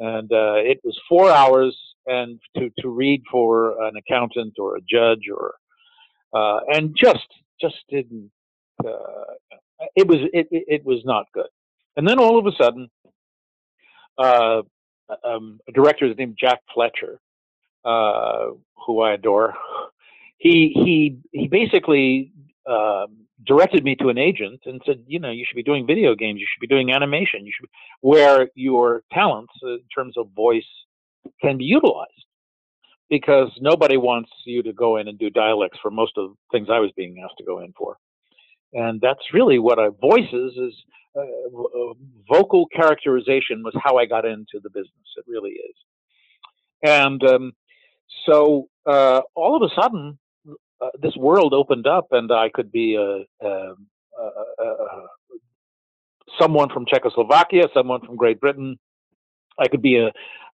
And uh, it was four hours and to, to read for an accountant or a judge or uh, and just just didn't uh, it was it, it was not good. And then all of a sudden, uh, um, a director is named Jack Fletcher. Uh, who I adore, he he he basically uh, directed me to an agent and said, you know, you should be doing video games, you should be doing animation, you should be, where your talents uh, in terms of voice can be utilized, because nobody wants you to go in and do dialects for most of the things I was being asked to go in for, and that's really what I voices is uh, vocal characterization was how I got into the business. It really is, and. Um, So uh, all of a sudden, uh, this world opened up, and I could be a, a, a, a, someone from Czechoslovakia, someone from Great Britain. I could be a,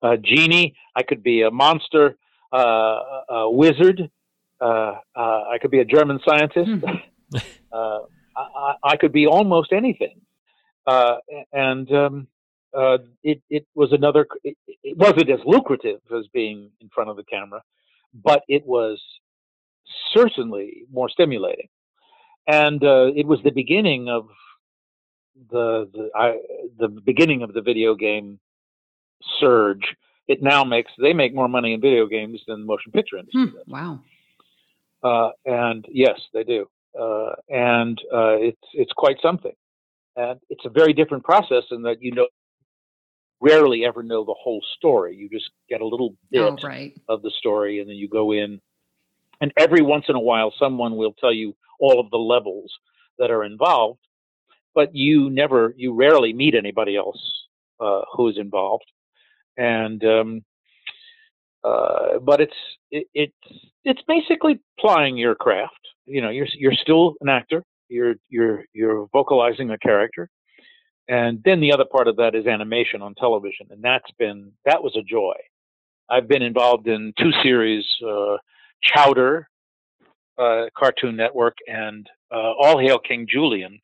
a genie. I could be a monster, uh, a wizard. Uh, uh, I could be a German scientist. Hmm. uh, I, I could be almost anything. Uh, and... Um, Uh, it, it was another, it, it wasn't as lucrative as being in front of the camera, but it was certainly more stimulating. And uh, it was the beginning of the the, I, the beginning of the video game surge. It now makes, they make more money in video games than the motion picture industry. Hmm, wow. Uh, and yes, they do. Uh, and uh, it's it's quite something. And it's a very different process in that you know, rarely ever know the whole story. You just get a little bit oh, right. of the story, and then you go in. And every once in a while, someone will tell you all of the levels that are involved, but you never, you rarely meet anybody else uh, who is involved. And um, uh, but it's it, it's it's basically plying your craft. You know, you're you're still an actor. You're you're you're vocalizing a character. And then the other part of that is animation on television. And that's been, that was a joy. I've been involved in two series, uh, Chowder, uh, Cartoon Network, and uh, All Hail King Julian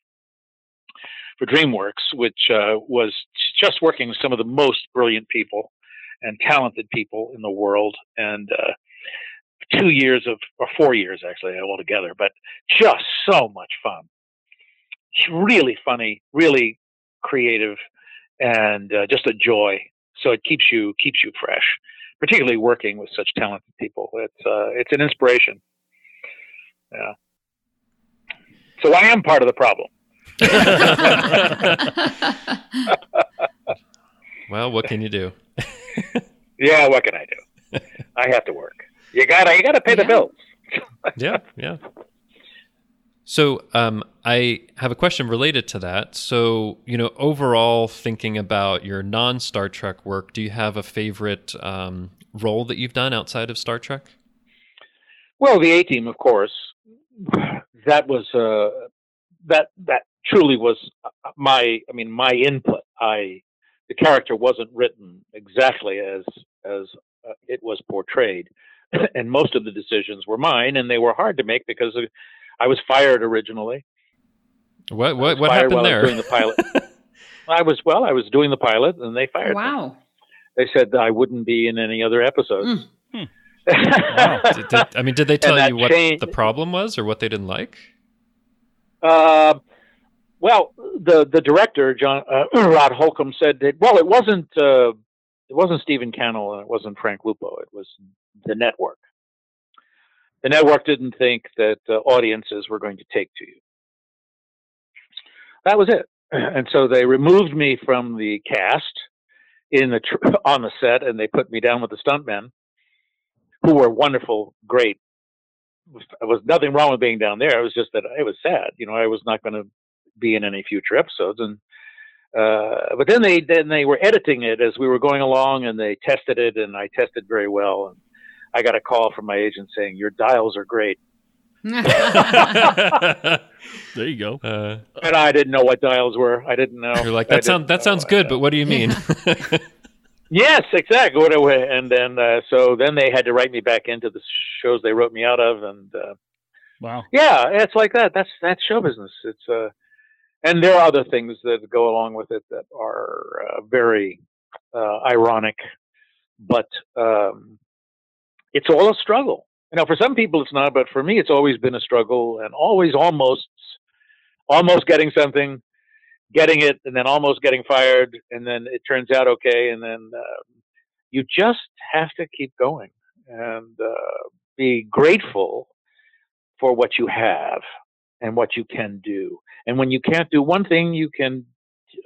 for DreamWorks, which uh, was just working with some of the most brilliant people and talented people in the world. And uh, two years of, or four years actually, altogether, but just so much fun. It's really funny, really creative, and uh, just a joy. So it keeps you keeps you fresh, particularly working with such talented people. It's uh, it's an inspiration. Yeah. So I am part of the problem. Well, what can you do? Yeah, what can I do? I have to work. You gotta you gotta pay the yeah. bills. yeah, yeah. So um, I have a question related to that. So, you know, overall thinking about your non-Star Trek work, do you have a favorite um, role that you've done outside of Star Trek? Well, the A-Team, of course. That was uh, that that truly was my I mean my input. I the character wasn't written exactly as as uh, it was portrayed, and most of the decisions were mine, and they were hard to make because of, I was fired originally. What what what happened while there? I was doing the pilot. I was well, I was doing the pilot, and they fired wow. me. Wow! They said that I wouldn't be in any other episodes. Mm. Wow. did, did, I mean, did they tell you what changed, the problem was, or what they didn't like? Uh, Well, the the director, John uh, Rod Holcomb, said that, well, it wasn't uh, it wasn't Stephen Cannell and it wasn't Frank Lupo. It was the network. The network didn't think that uh, audiences were going to take to you. That was it. And so they removed me from the cast in the tr on the set, and they put me down with the stuntmen, who were wonderful, great. There was nothing wrong with being down there. It was just that it was sad. You know, I was not going to be in any future episodes. And uh, but then they then they were editing it as we were going along, and they tested it, and I tested very well. And I got a call from my agent saying, "Your dials are great." There you go. Uh, and I didn't know what dials were. I didn't know. You're like, that sounds that sounds good, but what do you mean? Yes, exactly. And then uh, so then they had to write me back into the shows they wrote me out of, and uh, wow, yeah, it's like that. That's that's show business. It's uh, and there are other things that go along with it that are uh, very uh, ironic, but um, it's all a struggle. You know, for some people it's not, but for me it's always been a struggle, and always almost, almost getting something, getting it, and then almost getting fired, and then it turns out okay, and then uh, you just have to keep going and uh, be grateful for what you have and what you can do. And when you can't do one thing, you can.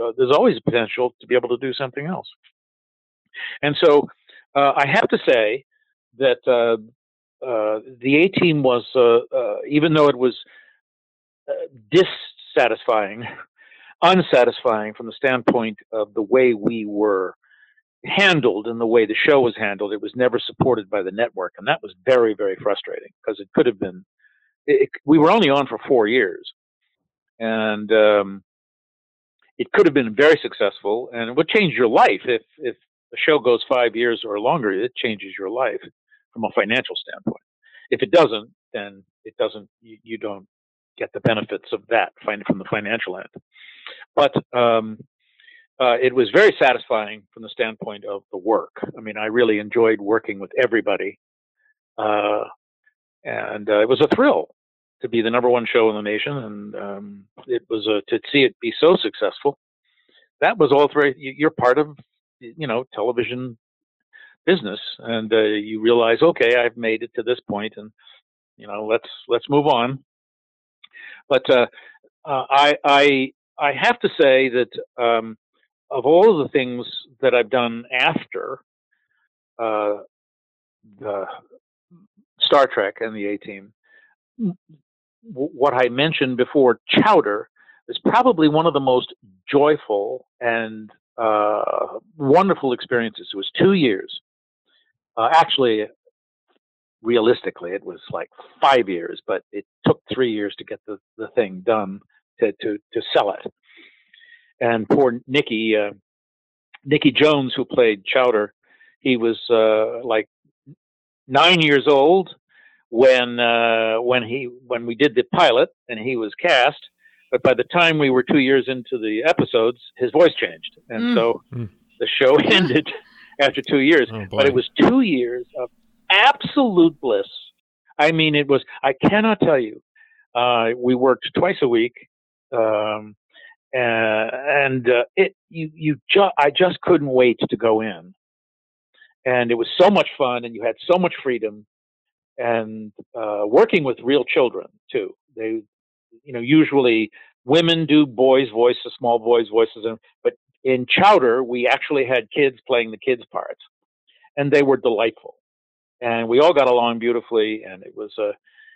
Uh, there's always potential to be able to do something else. And so uh, I have to say that. Uh, Uh, the A-Team was, uh, uh, even though it was uh, dissatisfying, unsatisfying from the standpoint of the way we were handled and the way the show was handled, it was never supported by the network. And that was very, very frustrating because it could have been, it, it, we were only on for four years. And um, it could have been very successful, and it would change your life. If, if the show goes five years or longer, it changes your life. From a financial standpoint. If it doesn't, then it doesn't, you, you don't get the benefits of that from the financial end. But um, uh, it was very satisfying from the standpoint of the work. I mean, I really enjoyed working with everybody. Uh, and uh, it was a thrill to be the number one show in the nation. And um, it was a, to see it be so successful. That was all three. You're part of, you know, television business, and uh, you realize, okay, I've made it to this point, and you know, let's let's move on. But uh, uh, I I I have to say that um, of all of the things that I've done after uh, the Star Trek and the A-Team, what I mentioned before, Chowder, is probably one of the most joyful and uh, wonderful experiences. It was two years. Uh, actually, realistically, it was like five years, but it took three years to get the, the thing done, to, to, to sell it. And poor Nicky, uh, Nicky Jones, who played Chowder, he was uh, like nine years old when uh, when he when we did the pilot, and he was cast. But by the time we were two years into the episodes, his voice changed, and mm. so mm. the show ended. After two years, oh, but it was two years of absolute bliss. I mean, it was, I cannot tell you, uh, we worked twice a week. Um, and, uh, it, you, you just, I just couldn't wait to go in, and it was so much fun, and you had so much freedom, and, uh, working with real children too. They, you know, usually women do boys' voices, small boys' voices, and, but in Chowder, we actually had kids playing the kids' parts, and they were delightful, and we all got along beautifully, and it was a, uh,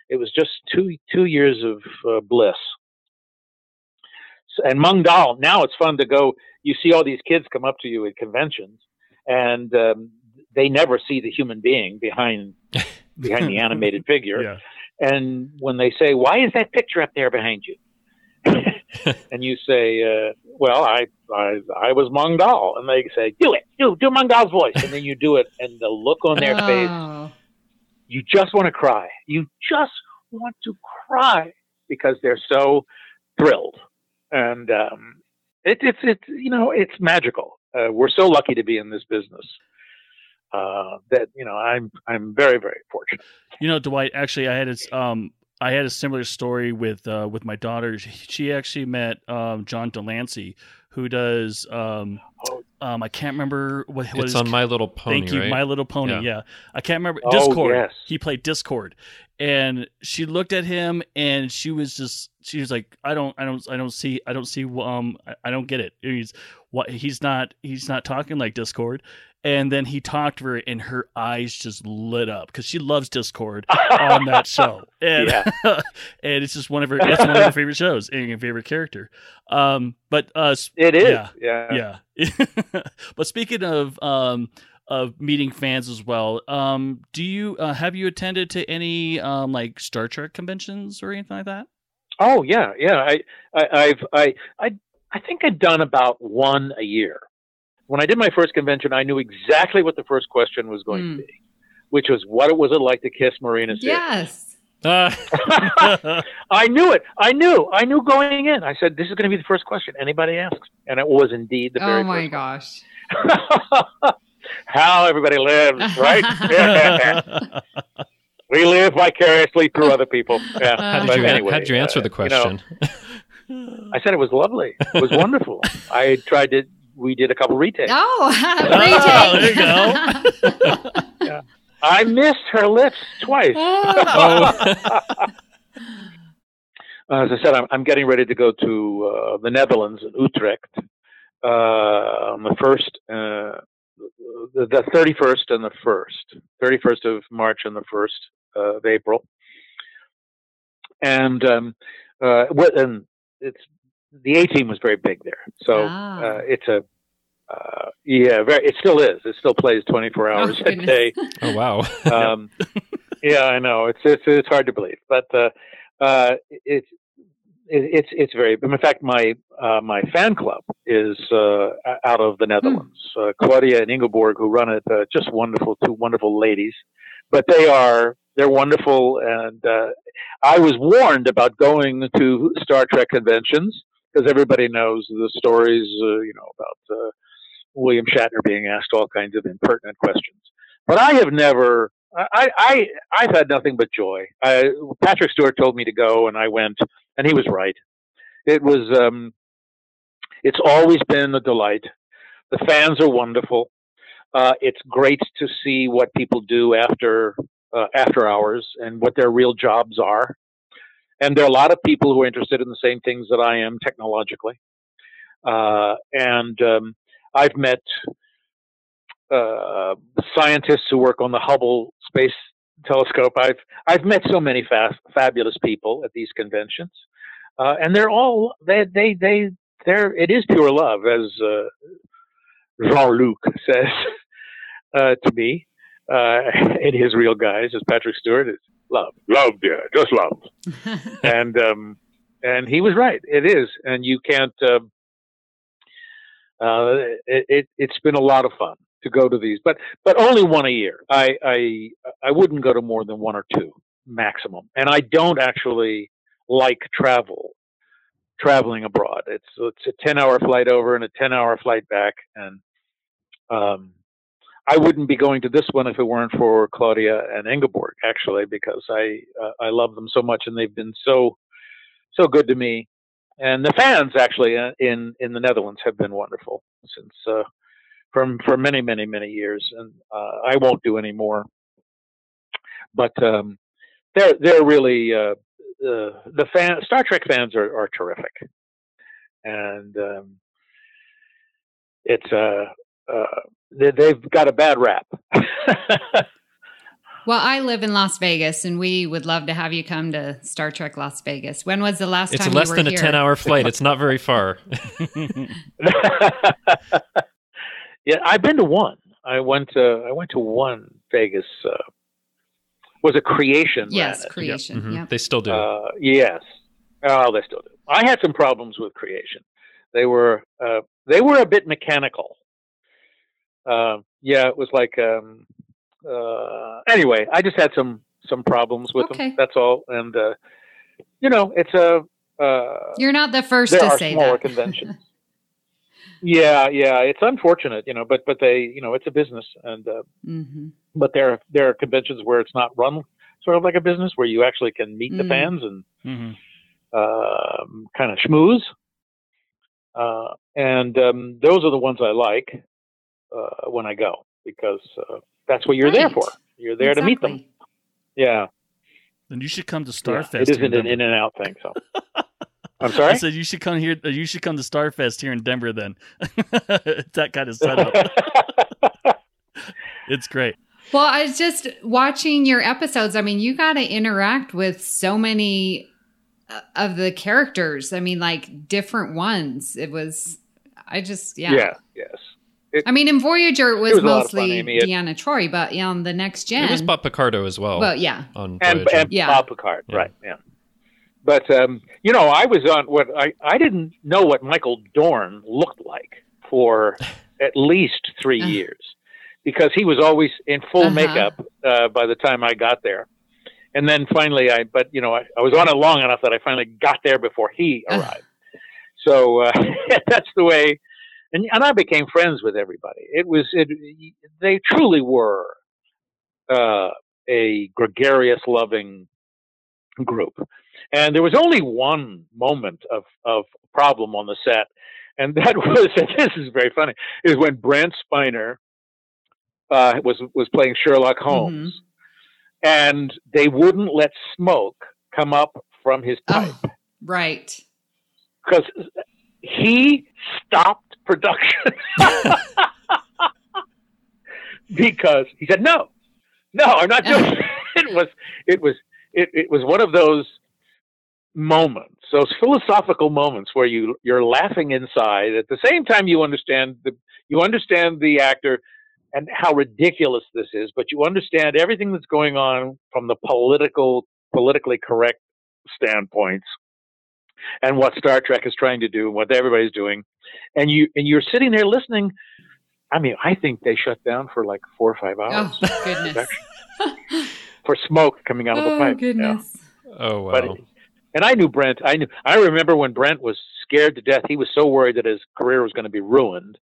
it was just two two years of uh, bliss. So, and Mung Dal, now it's fun to go. You see all these kids come up to you at conventions, and um, they never see the human being behind behind the animated figure, yeah. And when they say, "Why is that picture up there behind you?" and you say, uh, well, I, I, I was Mung Dal. And they say, do it, do, do Mung Dal's voice. And then you do it. And the look on their oh. face, you just want to cry. You just want to cry because they're so thrilled. And, um, it, it's, it's, you know, it's magical. Uh, we're so lucky to be in this business. Uh, that, you know, I'm, I'm very, very fortunate. You know, Dwight, actually I had, this, um, I had a similar story with uh, with my daughter. She, she actually met um, John Delancey, who does um, um, I can't remember what, what it's his, on My Little Pony. Thank you, right? My Little Pony. Yeah. yeah, I can't remember oh, Discord. Yes. He played Discord, and she looked at him, and she was just she was like, I don't, I don't, I don't see, I don't see, um, I, I don't get it. He's what he's not he's not talking like Discord. And then he talked to her, and her eyes just lit up because she loves Discord on that show, and yeah. and it's just one of her. It's one of her favorite shows and her favorite character. Um, but uh, it is, yeah, yeah. yeah. But speaking of um, of meeting fans as well, um, do you uh, have you attended to any um, like Star Trek conventions or anything like that? Oh yeah, yeah. I, I I've I I I think I've done about one a year. When I did my first convention, I knew exactly what the first question was going mm. to be, which was, what was it like to kiss Marina Sirtis? Yes. Uh. I knew it. I knew. I knew going in. I said, this is going to be the first question anybody asks. And it was indeed the oh very first Oh, my gosh. How everybody lives, right? We live vicariously through other people. Yeah. How did you, anyway, how'd you answer uh, the question? You know, I said it was lovely. It was wonderful. I tried to... We did a couple retakes. Oh, retakes. Oh, there you go. yeah. I missed her lips twice. Oh. As I said, I'm, I'm getting ready to go to uh, the Netherlands in Utrecht uh, on the first, uh, the, the thirty-first and the first, thirty-first of March and the first uh, of April, and um, uh, and it's. The A-Team was very big there, so ah. uh, it's a uh, yeah, very. It still is. It still plays twenty-four hours oh, a day. Oh wow! um, yeah, I know. It's it's it's hard to believe, but uh, uh, it's it, it's it's very. In fact, my uh, my fan club is uh, out of the Netherlands. Hmm. Uh, Claudia and Ingeborg, who run it, uh, just wonderful. Two wonderful ladies, but they are. They're wonderful, and uh, I was warned about going to Star Trek conventions. Because everybody knows the stories, uh, you know, about uh, William Shatner being asked all kinds of impertinent questions. But I have never, I, I, I've had nothing but joy. I, Patrick Stewart told me to go, and I went, and he was right. It was, um, it's always been a delight. The fans are wonderful. Uh, it's great to see what people do after uh, after hours and what their real jobs are. And there are a lot of people who are interested in the same things that I am technologically. Uh, and um, I've met uh, scientists who work on the Hubble Space Telescope. I've I've met so many fa- fabulous people at these conventions, uh, and they're all they they they they're it is pure love, as uh, Jean-Luc says uh, to me uh, in his Real Guys, as Patrick Stewart is. Love, love, dear, just love. and um, and he was right. It is, and you can't. Uh, uh, it, it it's been a lot of fun to go to these, but but only one a year. I I I wouldn't go to more than one or two maximum. And I don't actually like travel, traveling abroad. It's it's a ten hour flight over and a ten hour flight back, and um. I wouldn't be going to this one if it weren't for Claudia and Ingeborg, actually, because I uh, I love them so much, and they've been so so good to me. And the fans, actually, uh, in in the Netherlands have been wonderful since uh, from for many many many years, and uh, I won't do any more. But um, they're they're really uh, uh, the fan Star Trek fans are, are terrific, and um, it's a uh, uh, they've got a bad rap. Well, I live in Las Vegas, and we would love to have you come to Star Trek Las Vegas. When was the last it's time you were here? It's less than a ten-hour flight. It's not very far. Yeah, I've been to one. I went to, I went to one Vegas. Uh, was it Creation? Yes, Planet? Creation. Yep. Mm-hmm. Yep. They still do. Uh, yes. Oh, they still do. I had some problems with Creation. They were uh, they were a bit mechanical. Uh, yeah, it was like, um, uh, anyway, I just had some, some problems with okay. them. That's all. And, uh, you know, it's a, uh, you're not the first to say smaller that. Conventions. yeah. Yeah. It's unfortunate, you know, but, but they, you know, it's a business and, uh, mm-hmm. but there, there are conventions where it's not run, sort of like a business where you actually can meet mm-hmm. the fans and mm-hmm. um, kind of schmooze. Uh, and um, those are the ones I like uh, when I go, because uh, that's what you're right. there for. You're there exactly. to meet them. Yeah. Then you should come to Starfest. Yeah, it isn't an in and out thing. So I'm sorry. I said you should come here. You should come to Starfest here in Denver. Then it's that kind of setup. It's great. Well, I was just watching your episodes. I mean, you got to interact with so many of the characters. I mean, like different ones. It was, I just, yeah. Yeah, yes. It, I mean, in Voyager, it was, it was mostly fun, Deanna it, Troi, but on the Next Gen. It was Bob Picardo as well. Well, yeah. On and and yeah. Bob Picard, yeah. right, yeah. But, um, you know, I was on what, I, I didn't know what Michael Dorn looked like for at least three years. Because he was always in full uh-huh. makeup uh, by the time I got there. And then finally, I but, you know, I, I was on it long enough that I finally got there before he arrived. Uh-huh. So uh, that's the way. And, and I became friends with everybody. It was it, they truly were uh, a gregarious, loving group. And there was only one moment of, of problem on the set. And that was, and this is very funny, is when Brent Spiner Uh, was was playing Sherlock Holmes, mm-hmm. and they wouldn't let smoke come up from his pipe. Oh, right. Because he stopped production. Because he said, no, no, I'm not doing it. It was, it was, it, it was one of those moments, those philosophical moments where you, you're laughing inside. At the same time, you understand the, you understand the actor, and how ridiculous this is, but you understand everything that's going on from the political, politically correct standpoints, and what Star Trek is trying to do, and what everybody's doing, and you and you're sitting there listening. I mean, I think they shut down for like four or five hours. Oh goodness! For smoke coming out of the pipe. Oh goodness! Yeah. Oh wow! But, and I knew Brent. I knew. I remember when Brent was scared to death. He was so worried that his career was going to be ruined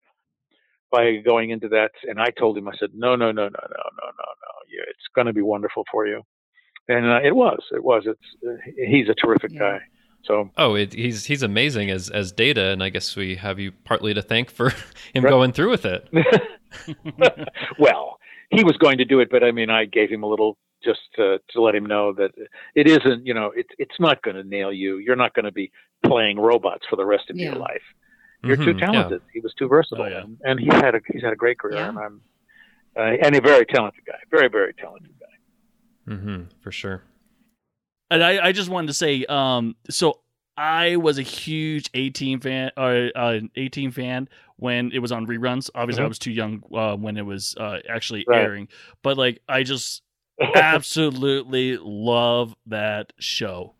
by going into that. And I told him, I said, no, no, no, no, no, no, no, no. It's going to be wonderful for you. And uh, it was, it was, it's, uh, he's a terrific yeah. guy. So, Oh, it, he's, he's amazing as, as Data. And I guess we have you partly to thank for him right. going through with it. Well, he was going to do it, but I mean, I gave him a little, just to, to let him know that it isn't, you know, it, it's not going to nail you. You're not going to be playing robots for the rest of yeah. your life. You're mm-hmm, too talented. Yeah. He was too versatile, oh, yeah. and, and he's had a he's had a great career, yeah. and I'm uh, and a very talented guy, very very talented guy, mm-hmm, for sure. And I, I just wanted to say, um, so I was a huge A-Team fan, or uh, A-Team fan when it was on reruns. Obviously, mm-hmm. I was too young uh, when it was uh, actually right. airing, but like I just absolutely love that show.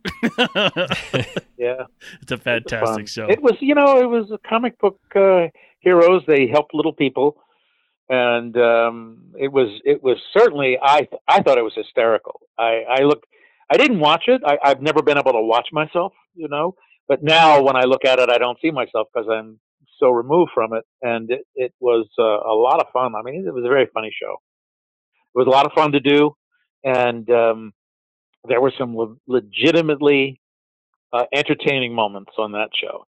Yeah, it's a fantastic it's show. It was, you know, it was comic book uh, heroes. They helped little people, and um, it was, it was certainly. I, I thought it was hysterical. I, I looked, I didn't watch it. I, I've never been able to watch myself, you know. But now, when I look at it, I don't see myself because I'm so removed from it. And it, it was uh, a lot of fun. I mean, it was a very funny show. It was a lot of fun to do. And um, there were some le- legitimately uh, entertaining moments on that show.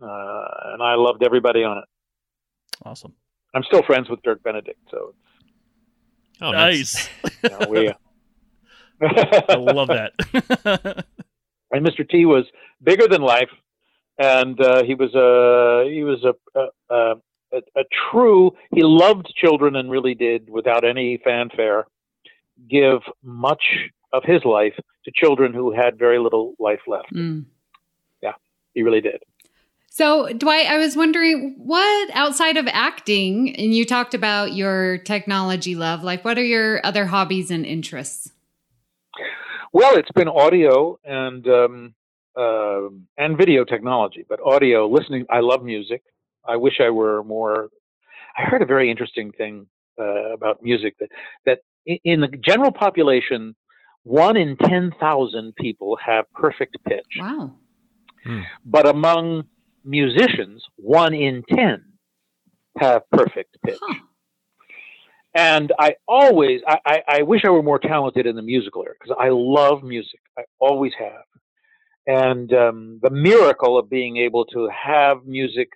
Uh, and I loved everybody on it. Awesome. I'm still friends with Dirk Benedict. So, oh, nice. You know, we, uh... I love that. And Mister T was bigger than life. And uh, he was a, he was a, a, a, a true, he loved children and really did, without any fanfare, give much of his life to children who had very little life left. Mm. Yeah, he really did. So, Dwight, I was wondering, what outside of acting, and you talked about your technology love, like what are your other hobbies and interests? Well, it's been audio and um, uh, and video technology, but audio, listening. I love music. I wish I were more. I heard a very interesting thing uh, about music that that. In the general population, one in ten thousand people have perfect pitch. Wow. Hmm. But among musicians, one in ten have perfect pitch. Huh. And I always, I, I, I wish I were more talented in the musical area, because I love music. I always have. And um, the miracle of being able to have music,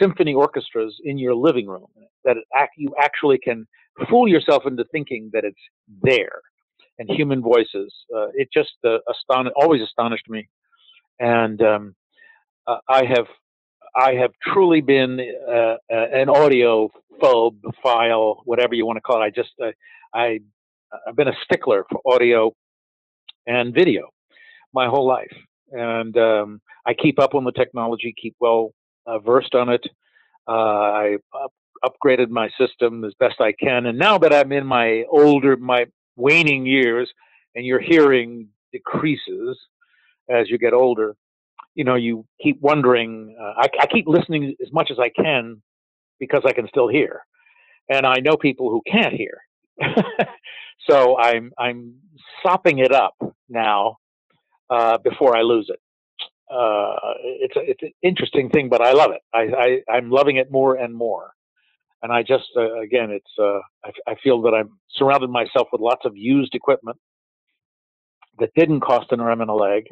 symphony orchestras in your living room, that it act, you actually can fool yourself into thinking that it's there, and human voices. Uh, it just uh, aston- always astonished me. And um, uh, I have I have truly been uh, uh, an audiophobe, file, whatever you want to call it. I just uh, I I've been a stickler for audio and video my whole life, and um, I keep up on the technology, keep well uh, versed on it. Uh, I up- upgraded my system as best I can, and now that I'm in my older, my waning years, and your hearing decreases as you get older, you know, you keep wondering. Uh, I, I keep listening as much as I can because I can still hear, and I know people who can't hear, so I'm I'm sopping it up now. Uh, before I lose it, uh, it's a, it's an interesting thing, but I love it. I, I I'm loving it more and more, and I just uh, again, it's uh, I, I feel that I've surrounded myself with lots of used equipment that didn't cost an arm and a leg,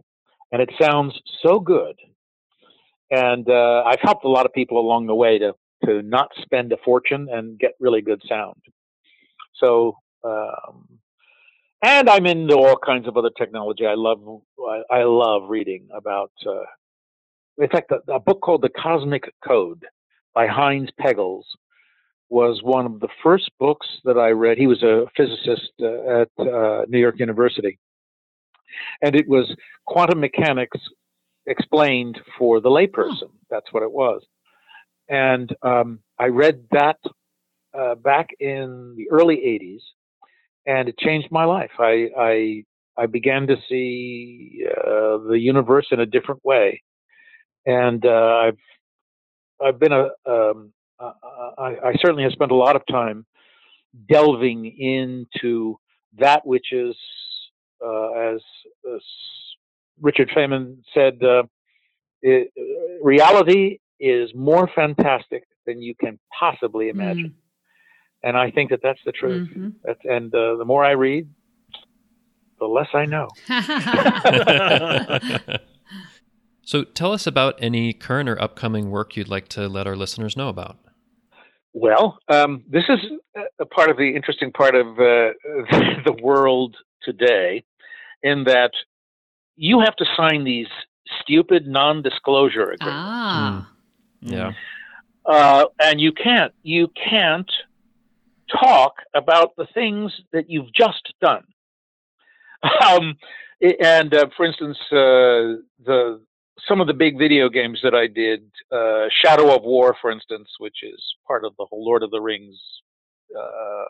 and it sounds so good. And uh, I've helped a lot of people along the way to to not spend a fortune and get really good sound. So. Um, And I'm into all kinds of other technology. I love, I, I love reading about. Uh, in fact, a, a book called *The Cosmic Code* by Heinz Pegels was one of the first books that I read. He was a physicist uh, at uh, New York University, and it was quantum mechanics explained for the layperson. That's what it was, and um, I read that uh, back in the early eighties. And it changed my life. I I, I began to see uh, the universe in a different way, and uh, I've I've been a um, uh, I, I certainly have spent a lot of time delving into that which is uh, as, as Richard Feynman said, uh, it, reality is more fantastic than you can possibly imagine. Mm-hmm. And I think that that's the truth. Mm-hmm. That's, and uh, the more I read, the less I know. So tell us about any current or upcoming work you'd like to let our listeners know about. Well, um, this is a part of the interesting part of uh, the world today, in that you have to sign these stupid non-disclosure agreements. Ah. Mm. Yeah. Uh, and you can't, you can't, talk about the things that you've just done. Um, and uh, for instance, uh, the some of the big video games that I did, uh, Shadow of War, for instance, which is part of the whole Lord of the Rings uh,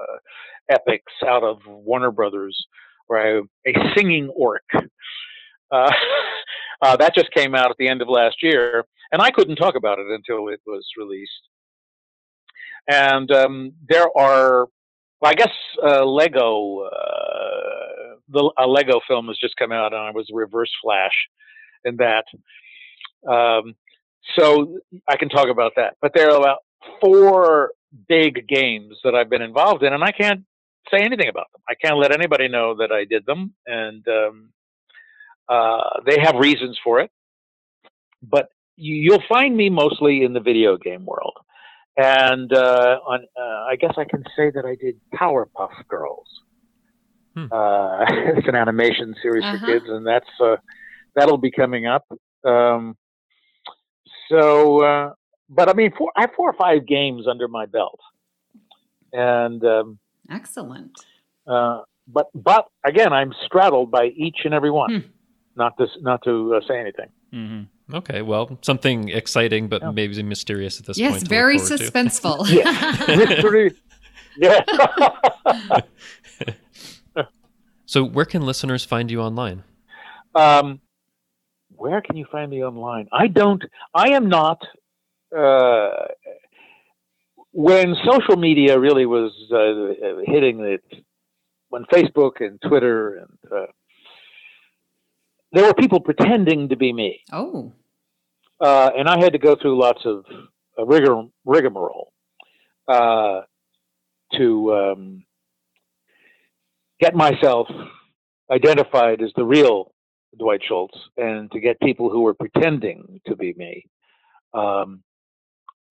epics out of Warner Brothers, where I have a singing orc. Uh, uh, that just came out at the end of last year, and I couldn't talk about it until it was released. And um, there are, well, I guess, uh, Lego, uh, the, a Lego film has just come out, and I was reverse Flash in that. Um, so I can talk about that. But there are about four big games that I've been involved in, and I can't say anything about them. I can't let anybody know that I did them, and um, uh, they have reasons for it. But you, you'll find me mostly in the video game world. And uh, on, uh, I guess I can say that I did Powerpuff Girls. Hmm. Uh, it's an animation series uh-huh. for kids, and that's uh, that'll be coming up. Um, so, uh, but I mean, four, I have four or five games under my belt, and um, excellent. Uh, but but again, I'm straddled by each and every one. Hmm. Not this, not to uh, say anything. Mm-hmm. Okay, well, something exciting, but yeah. maybe mysterious at this yes, point. Yes, very suspenseful. Mystery. Yeah. So where can listeners find you online? Um, where can you find me online? I don't, I am not, uh, when social media really was uh, hitting it, when Facebook and Twitter and uh, there were people pretending to be me. Oh. Uh, and I had to go through lots of uh, rigor, rigmarole. Uh, to um, get myself identified as the real Dwight Schultz, and to get people who were pretending to be me um,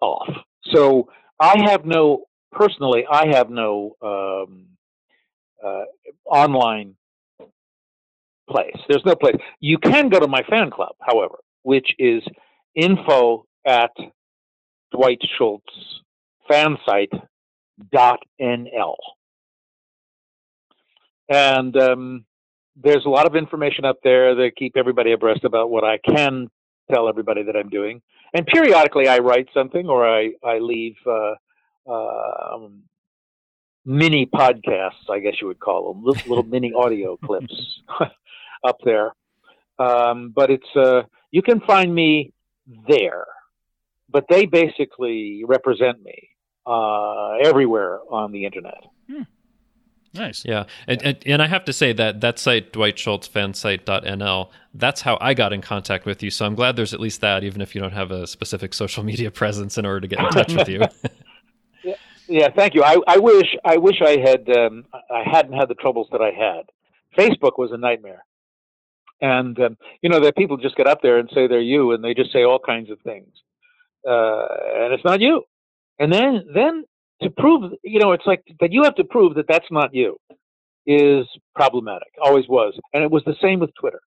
off. So I have no, personally, I have no um, uh, online place. There's no place. You can go to my fan club, however, which is info at Dwight Schultz fansite dot N L. And um, there's a lot of information up there that keep everybody abreast about what I can tell everybody that I'm doing. And periodically I write something, or I, I leave uh, uh, mini podcasts, I guess you would call them, little, little mini audio clips up there. Um, but it's uh, you can find me there. But they basically represent me uh, everywhere on the internet. Hmm. Nice. Yeah. And, and and I have to say that that site, Dwight Schultz, fansite dot N L, that's how I got in contact with you. So I'm glad there's at least that, even if you don't have a specific social media presence in order to get in touch with you. yeah, yeah, thank you. I, I wish I wish I had um, I hadn't had the troubles that I had. Facebook was a nightmare. And, um, you know, that people just get up there and say they're you, and they just say all kinds of things. Uh, and it's not you. And then then to prove, you know, it's like that you have to prove that that's not you is problematic, always was. And it was the same with Twitter.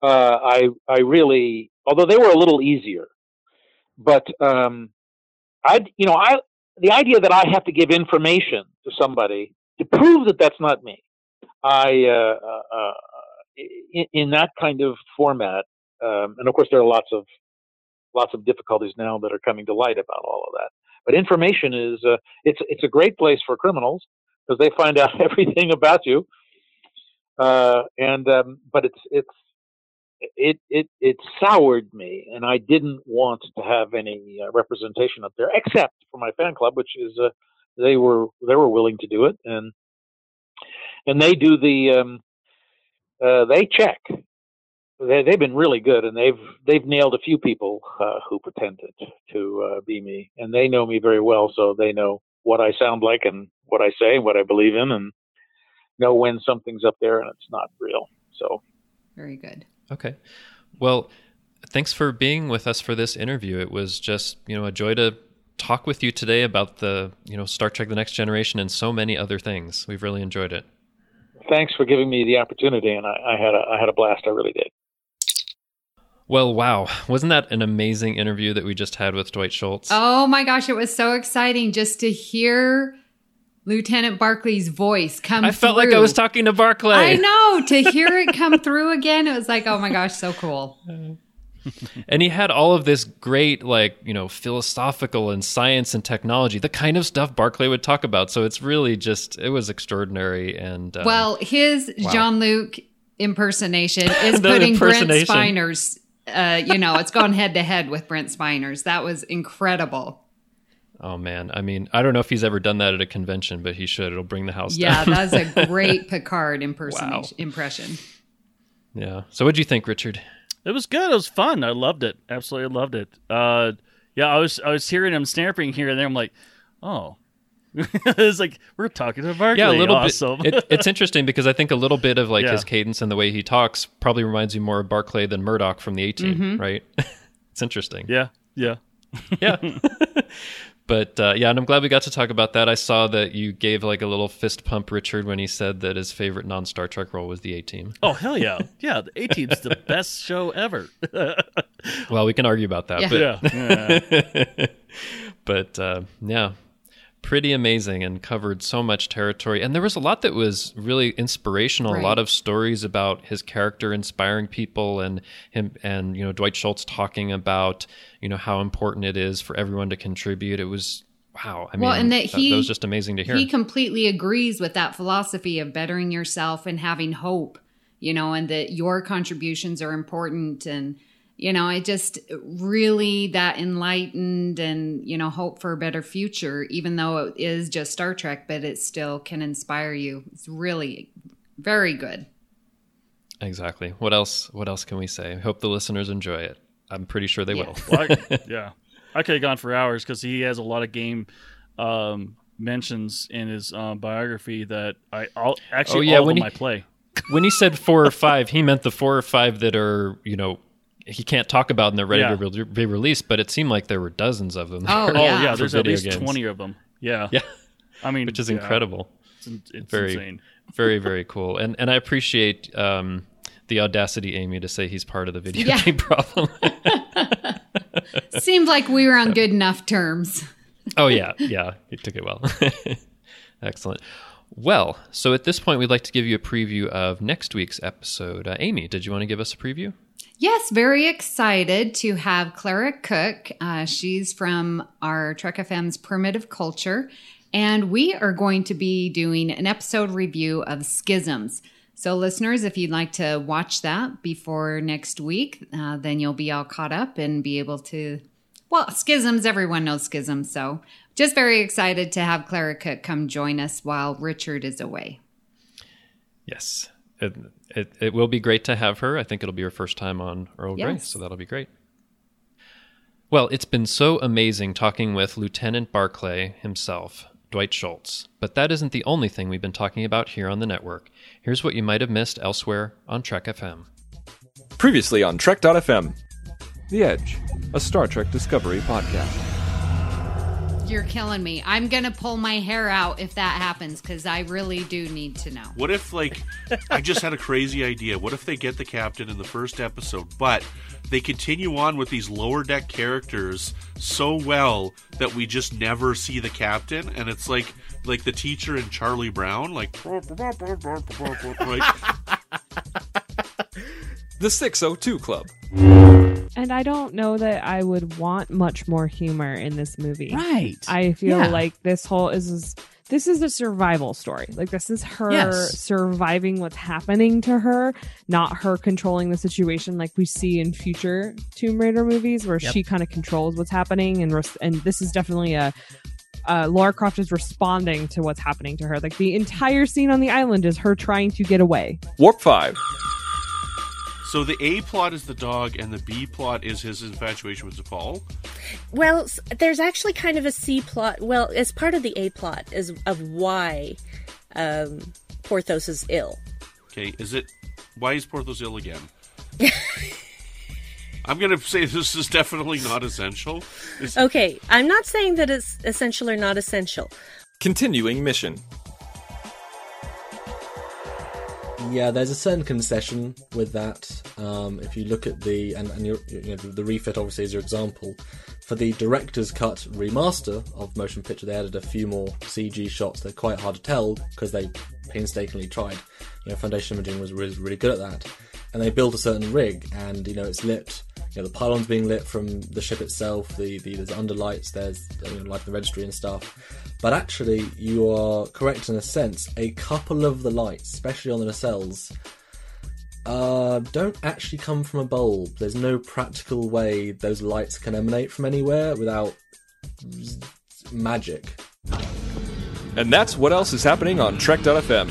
Uh, I I really, although they were a little easier, but um, I, you know, I the idea that I have to give information to somebody to prove that that's not me, I uh, uh, in, in that kind of format, um, and of course there are lots of lots of difficulties now that are coming to light about all of that. But information is, uh, it's it's a great place for criminals because they find out everything about you. Uh, and, um, but it's, it's, it, it, it soured me, and I didn't want to have any uh, representation up there, except for my fan club, which is, uh, they were, they were willing to do it. And, and they do the, um, uh, they check. They, they've been really good, and they've they've nailed a few people uh, who pretended to uh, be me, and they know me very well, so they know what I sound like and what I say and what I believe in, and know when something's up there and it's not real. So, very good. Okay, well, thanks for being with us for this interview. It was just you know a joy to talk with you today about the you know Star Trek: The Next Generation and so many other things. We've really enjoyed it. Thanks for giving me the opportunity, and I, I had a, I had a blast. I really did. Well, wow. Wasn't that an amazing interview that we just had with Dwight Schultz? Oh my gosh, it was so exciting just to hear Lieutenant Barclay's voice come I through. I felt like I was talking to Barclay. I know, to hear it come through again, it was like, oh my gosh, so cool. And he had all of this great, like, you know, philosophical and science and technology, the kind of stuff Barclay would talk about. So it's really just, it was extraordinary. And um, well, his wow. Jean-Luc impersonation is putting impersonation. Brent Spiner's, uh, you know, it's gone head to head with Brent Spiner's. That was incredible. Oh, man. I mean, I don't know if he's ever done that at a convention, but he should. It'll bring the house yeah, down. Yeah, that's a great Picard impersonation. Wow. impression. Yeah. So what'd you think, Richard? It was good. It was fun. I loved it. Absolutely loved it. Uh, yeah, I was I was hearing him snapping here and there. I'm like, oh. It's like, we're talking to Barclay. Yeah, a little awesome. bit. It, it's interesting because I think a little bit of like yeah. his cadence and the way he talks probably reminds you more of Barclay than Murdoch from the A-Team, mm-hmm. right? It's interesting. Yeah, yeah. Yeah. But uh, yeah, and I'm glad we got to talk about that. I saw that you gave like a little fist pump, Richard, when he said that his favorite non-Star Trek role was the A-Team. Oh, hell yeah. Yeah, the A-Team's the best show ever. Well, we can argue about that. Yeah. But, yeah. Yeah. But uh, yeah, pretty amazing and covered so much territory. And there was a lot that was really inspirational, right. A lot of stories about his character inspiring people and him and, you know, Dwight Schultz talking about, you know, how important it is for everyone to contribute. It was, wow. I well, mean, and that, that, he, that was just amazing to hear. He completely agrees with that philosophy of bettering yourself and having hope, you know, and that your contributions are important. And, you know, it just really that enlightened and, you know, hope for a better future, even though it is just Star Trek, but it still can inspire you. It's really very good. Exactly. What else? What else can we say? I hope the listeners enjoy it. I'm pretty sure they yeah. will. Well, I, yeah. I could have gone for hours because he has a lot of game um, mentions in his um, biography that I I'll, actually oh, yeah, all when of he, my play. When he said four or five, he meant the four or five that are, you know, he can't talk about and they're ready yeah. to re- be released, but it seemed like there were dozens of them. Oh, yeah. Oh, yeah, there's at least games. twenty of them. Yeah. Yeah. I mean, which is yeah. incredible. It's, it's very, insane. Very, very cool. And and I appreciate um, the audacity, Amy, to say he's part of the video yeah. game problem. Seemed like we were on good enough terms. Oh, yeah. Yeah. He took it well. Excellent. Well, so at this point, we'd like to give you a preview of next week's episode. Uh, Amy, did you want to give us a preview? Yes, very excited to have Clara Cook. Uh, she's from our Trek F M's Primitive Culture, and we are going to be doing an episode review of Schisms. So listeners, if you'd like to watch that before next week, uh, then you'll be all caught up and be able to, well, Schisms, everyone knows Schisms. So just very excited to have Clara Cook come join us while Richard is away. Yes, it, it, it will be great to have her. I think it'll be her first time on Earl Grey, yes. So that'll be great. Well, it's been so amazing talking with Lieutenant Barclay himself, Dwight Schultz. But that isn't the only thing we've been talking about here on the network. Here's what you might have missed elsewhere on Trek F M. Previously on Trek dot F M, The Edge, a Star Trek Discovery podcast. You're killing me. I'm going to pull my hair out if that happens, because I really do need to know. What if, like, I just had a crazy idea. What if they get the captain in the first episode, but they continue on with these lower deck characters so well that we just never see the captain, and it's like like the teacher in Charlie Brown, like, the six oh two Club. And I don't know that I would want much more humor in this movie. Right. I feel yeah. like this whole is this is a survival story. Like, this is her yes. surviving what's happening to her, not her controlling the situation like we see in future Tomb Raider movies where yep. she kind of controls what's happening. And res- and this is definitely a... Uh, Lara Croft is responding to what's happening to her. Like, the entire scene on the island is her trying to get away. Warp five. So the A plot is the dog, and the B plot is his infatuation with T'Pol? Well, there's actually kind of a C plot. Well, it's part of the A plot is of why um, Porthos is ill. Okay, is it... Why is Porthos ill again? I'm going to say this is definitely not essential. It's... Okay, I'm not saying that it's essential or not essential. Continuing mission. Yeah, there's a certain concession with that. Um, if you look at the and, and you're, you know, the, the refit obviously is your example. For the director's cut remaster of Motion Picture, they added a few more C G shots. They're quite hard to tell because they painstakingly tried. You know, Foundation Imaging was really really good at that, and they built a certain rig, and you know it's lit. You know, the pylon's being lit from the ship itself. The, the there's underlights, there's you know, like the registry and stuff. But actually, you are correct in a sense. A couple of the lights, especially on the nacelles, uh, don't actually come from a bulb. There's no practical way those lights can emanate from anywhere without magic. And that's what else is happening on Trek dot F M.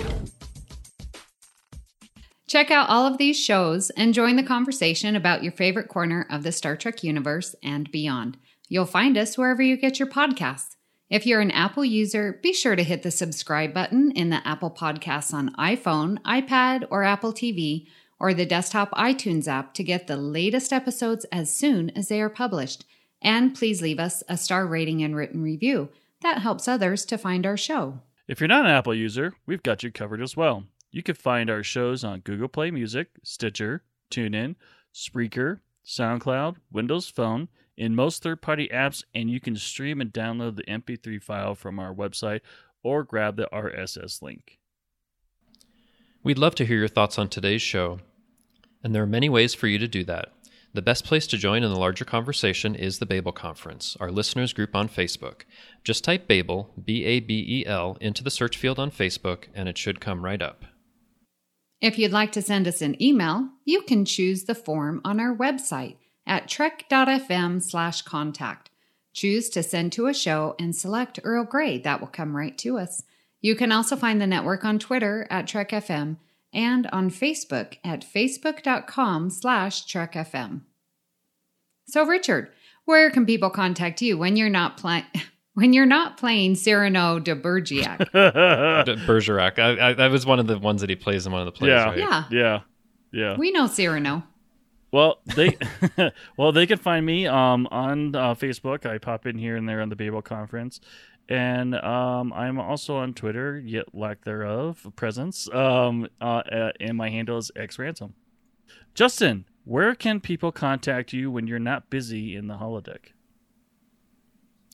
Check out all of these shows and join the conversation about your favorite corner of the Star Trek universe and beyond. You'll find us wherever you get your podcasts. If you're an Apple user, be sure to hit the subscribe button in the Apple Podcasts on iPhone, iPad, or Apple T V, or the desktop iTunes app to get the latest episodes as soon as they are published. And please leave us a star rating and written review. That helps others to find our show. If you're not an Apple user, we've got you covered as well. You can find our shows on Google Play Music, Stitcher, TuneIn, Spreaker, SoundCloud, Windows Phone, and most third-party apps, and you can stream and download the M P three file from our website or grab the R S S link. We'd love to hear your thoughts on today's show, and there are many ways for you to do that. The best place to join in the larger conversation is the Babel Conference, our listeners group on Facebook. Just type Babel, B A B E L, into the search field on Facebook, and it should come right up. If you'd like to send us an email, you can choose the form on our website at trek dot f m slash contact. Choose to send to a show and select Earl Grey. That will come right to us. You can also find the network on Twitter at Trek F M and on Facebook at facebook dot com slash Trek F M. So Richard, where can people contact you when you're not playing... when you're not playing Cyrano de Bergerac. Bergerac. I, I, that was one of the ones that he plays in one of the plays, yeah. right? Yeah. Yeah. Yeah. We know Cyrano. Well, they well they can find me um, on uh, Facebook. I pop in here and there on the Babel Conference. And um, I'm also on Twitter, yet lack thereof, presence. Um, uh, and my handle is xransom. Justin, where can people contact you when you're not busy in the holodeck?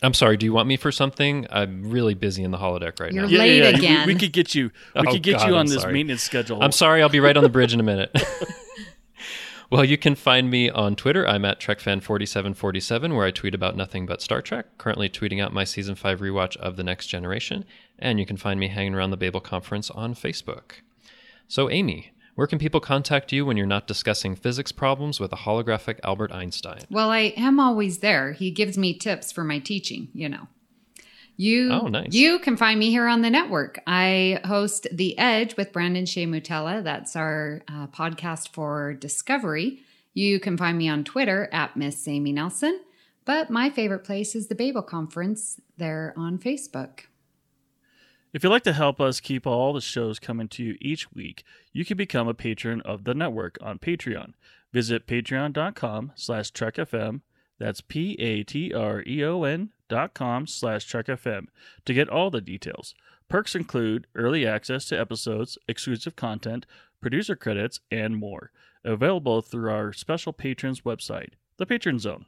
I'm sorry, do you want me for something? I'm really busy in the holodeck right you're now. You're late yeah, yeah, again. We, we could get you, we oh, could get God, you on I'm this sorry. maintenance schedule. I'm sorry, I'll be right on the bridge in a minute. Well, you can find me on Twitter. I'm at Trek Fan forty-seven forty-seven, where I tweet about nothing but Star Trek, currently tweeting out my Season five rewatch of The Next Generation. And you can find me hanging around the Babel Conference on Facebook. So, Amy, where can people contact you when you're not discussing physics problems with a holographic Albert Einstein? Well, I am always there. He gives me tips for my teaching, you know. You, oh, nice. You can find me here on the network. I host The Edge with Brandon Shea Mutella. That's our uh, podcast for Discovery. You can find me on Twitter at Miss Amy Nelson. But my favorite place is the Babel Conference there on Facebook. If you'd like to help us keep all the shows coming to you each week, you can become a patron of the network on Patreon. Visit patreon.com slash trekfm. That's P A T R E O N dot com slash trekfm to get all the details. Perks include early access to episodes, exclusive content, producer credits, and more. Available through our special patrons website, the Patron Zone.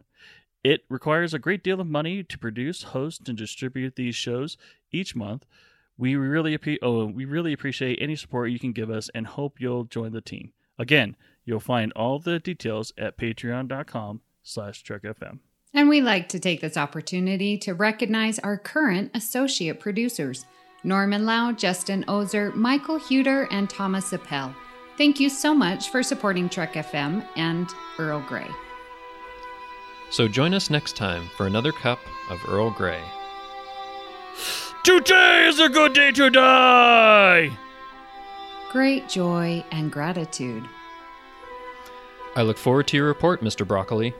It requires a great deal of money to produce, host, and distribute these shows each month. We really, oh, we really appreciate any support you can give us and hope you'll join the team. Again, you'll find all the details at patreon.com slash trekfm. And we like to take this opportunity to recognize our current associate producers, Norman Lau, Justin Oser, Michael Huter, and Thomas Appel. Thank you so much for supporting Trek F M and Earl Grey. So join us next time for another cup of Earl Grey. Today is a good day to die! Great joy and gratitude. I look forward to your report, Mister Broccoli.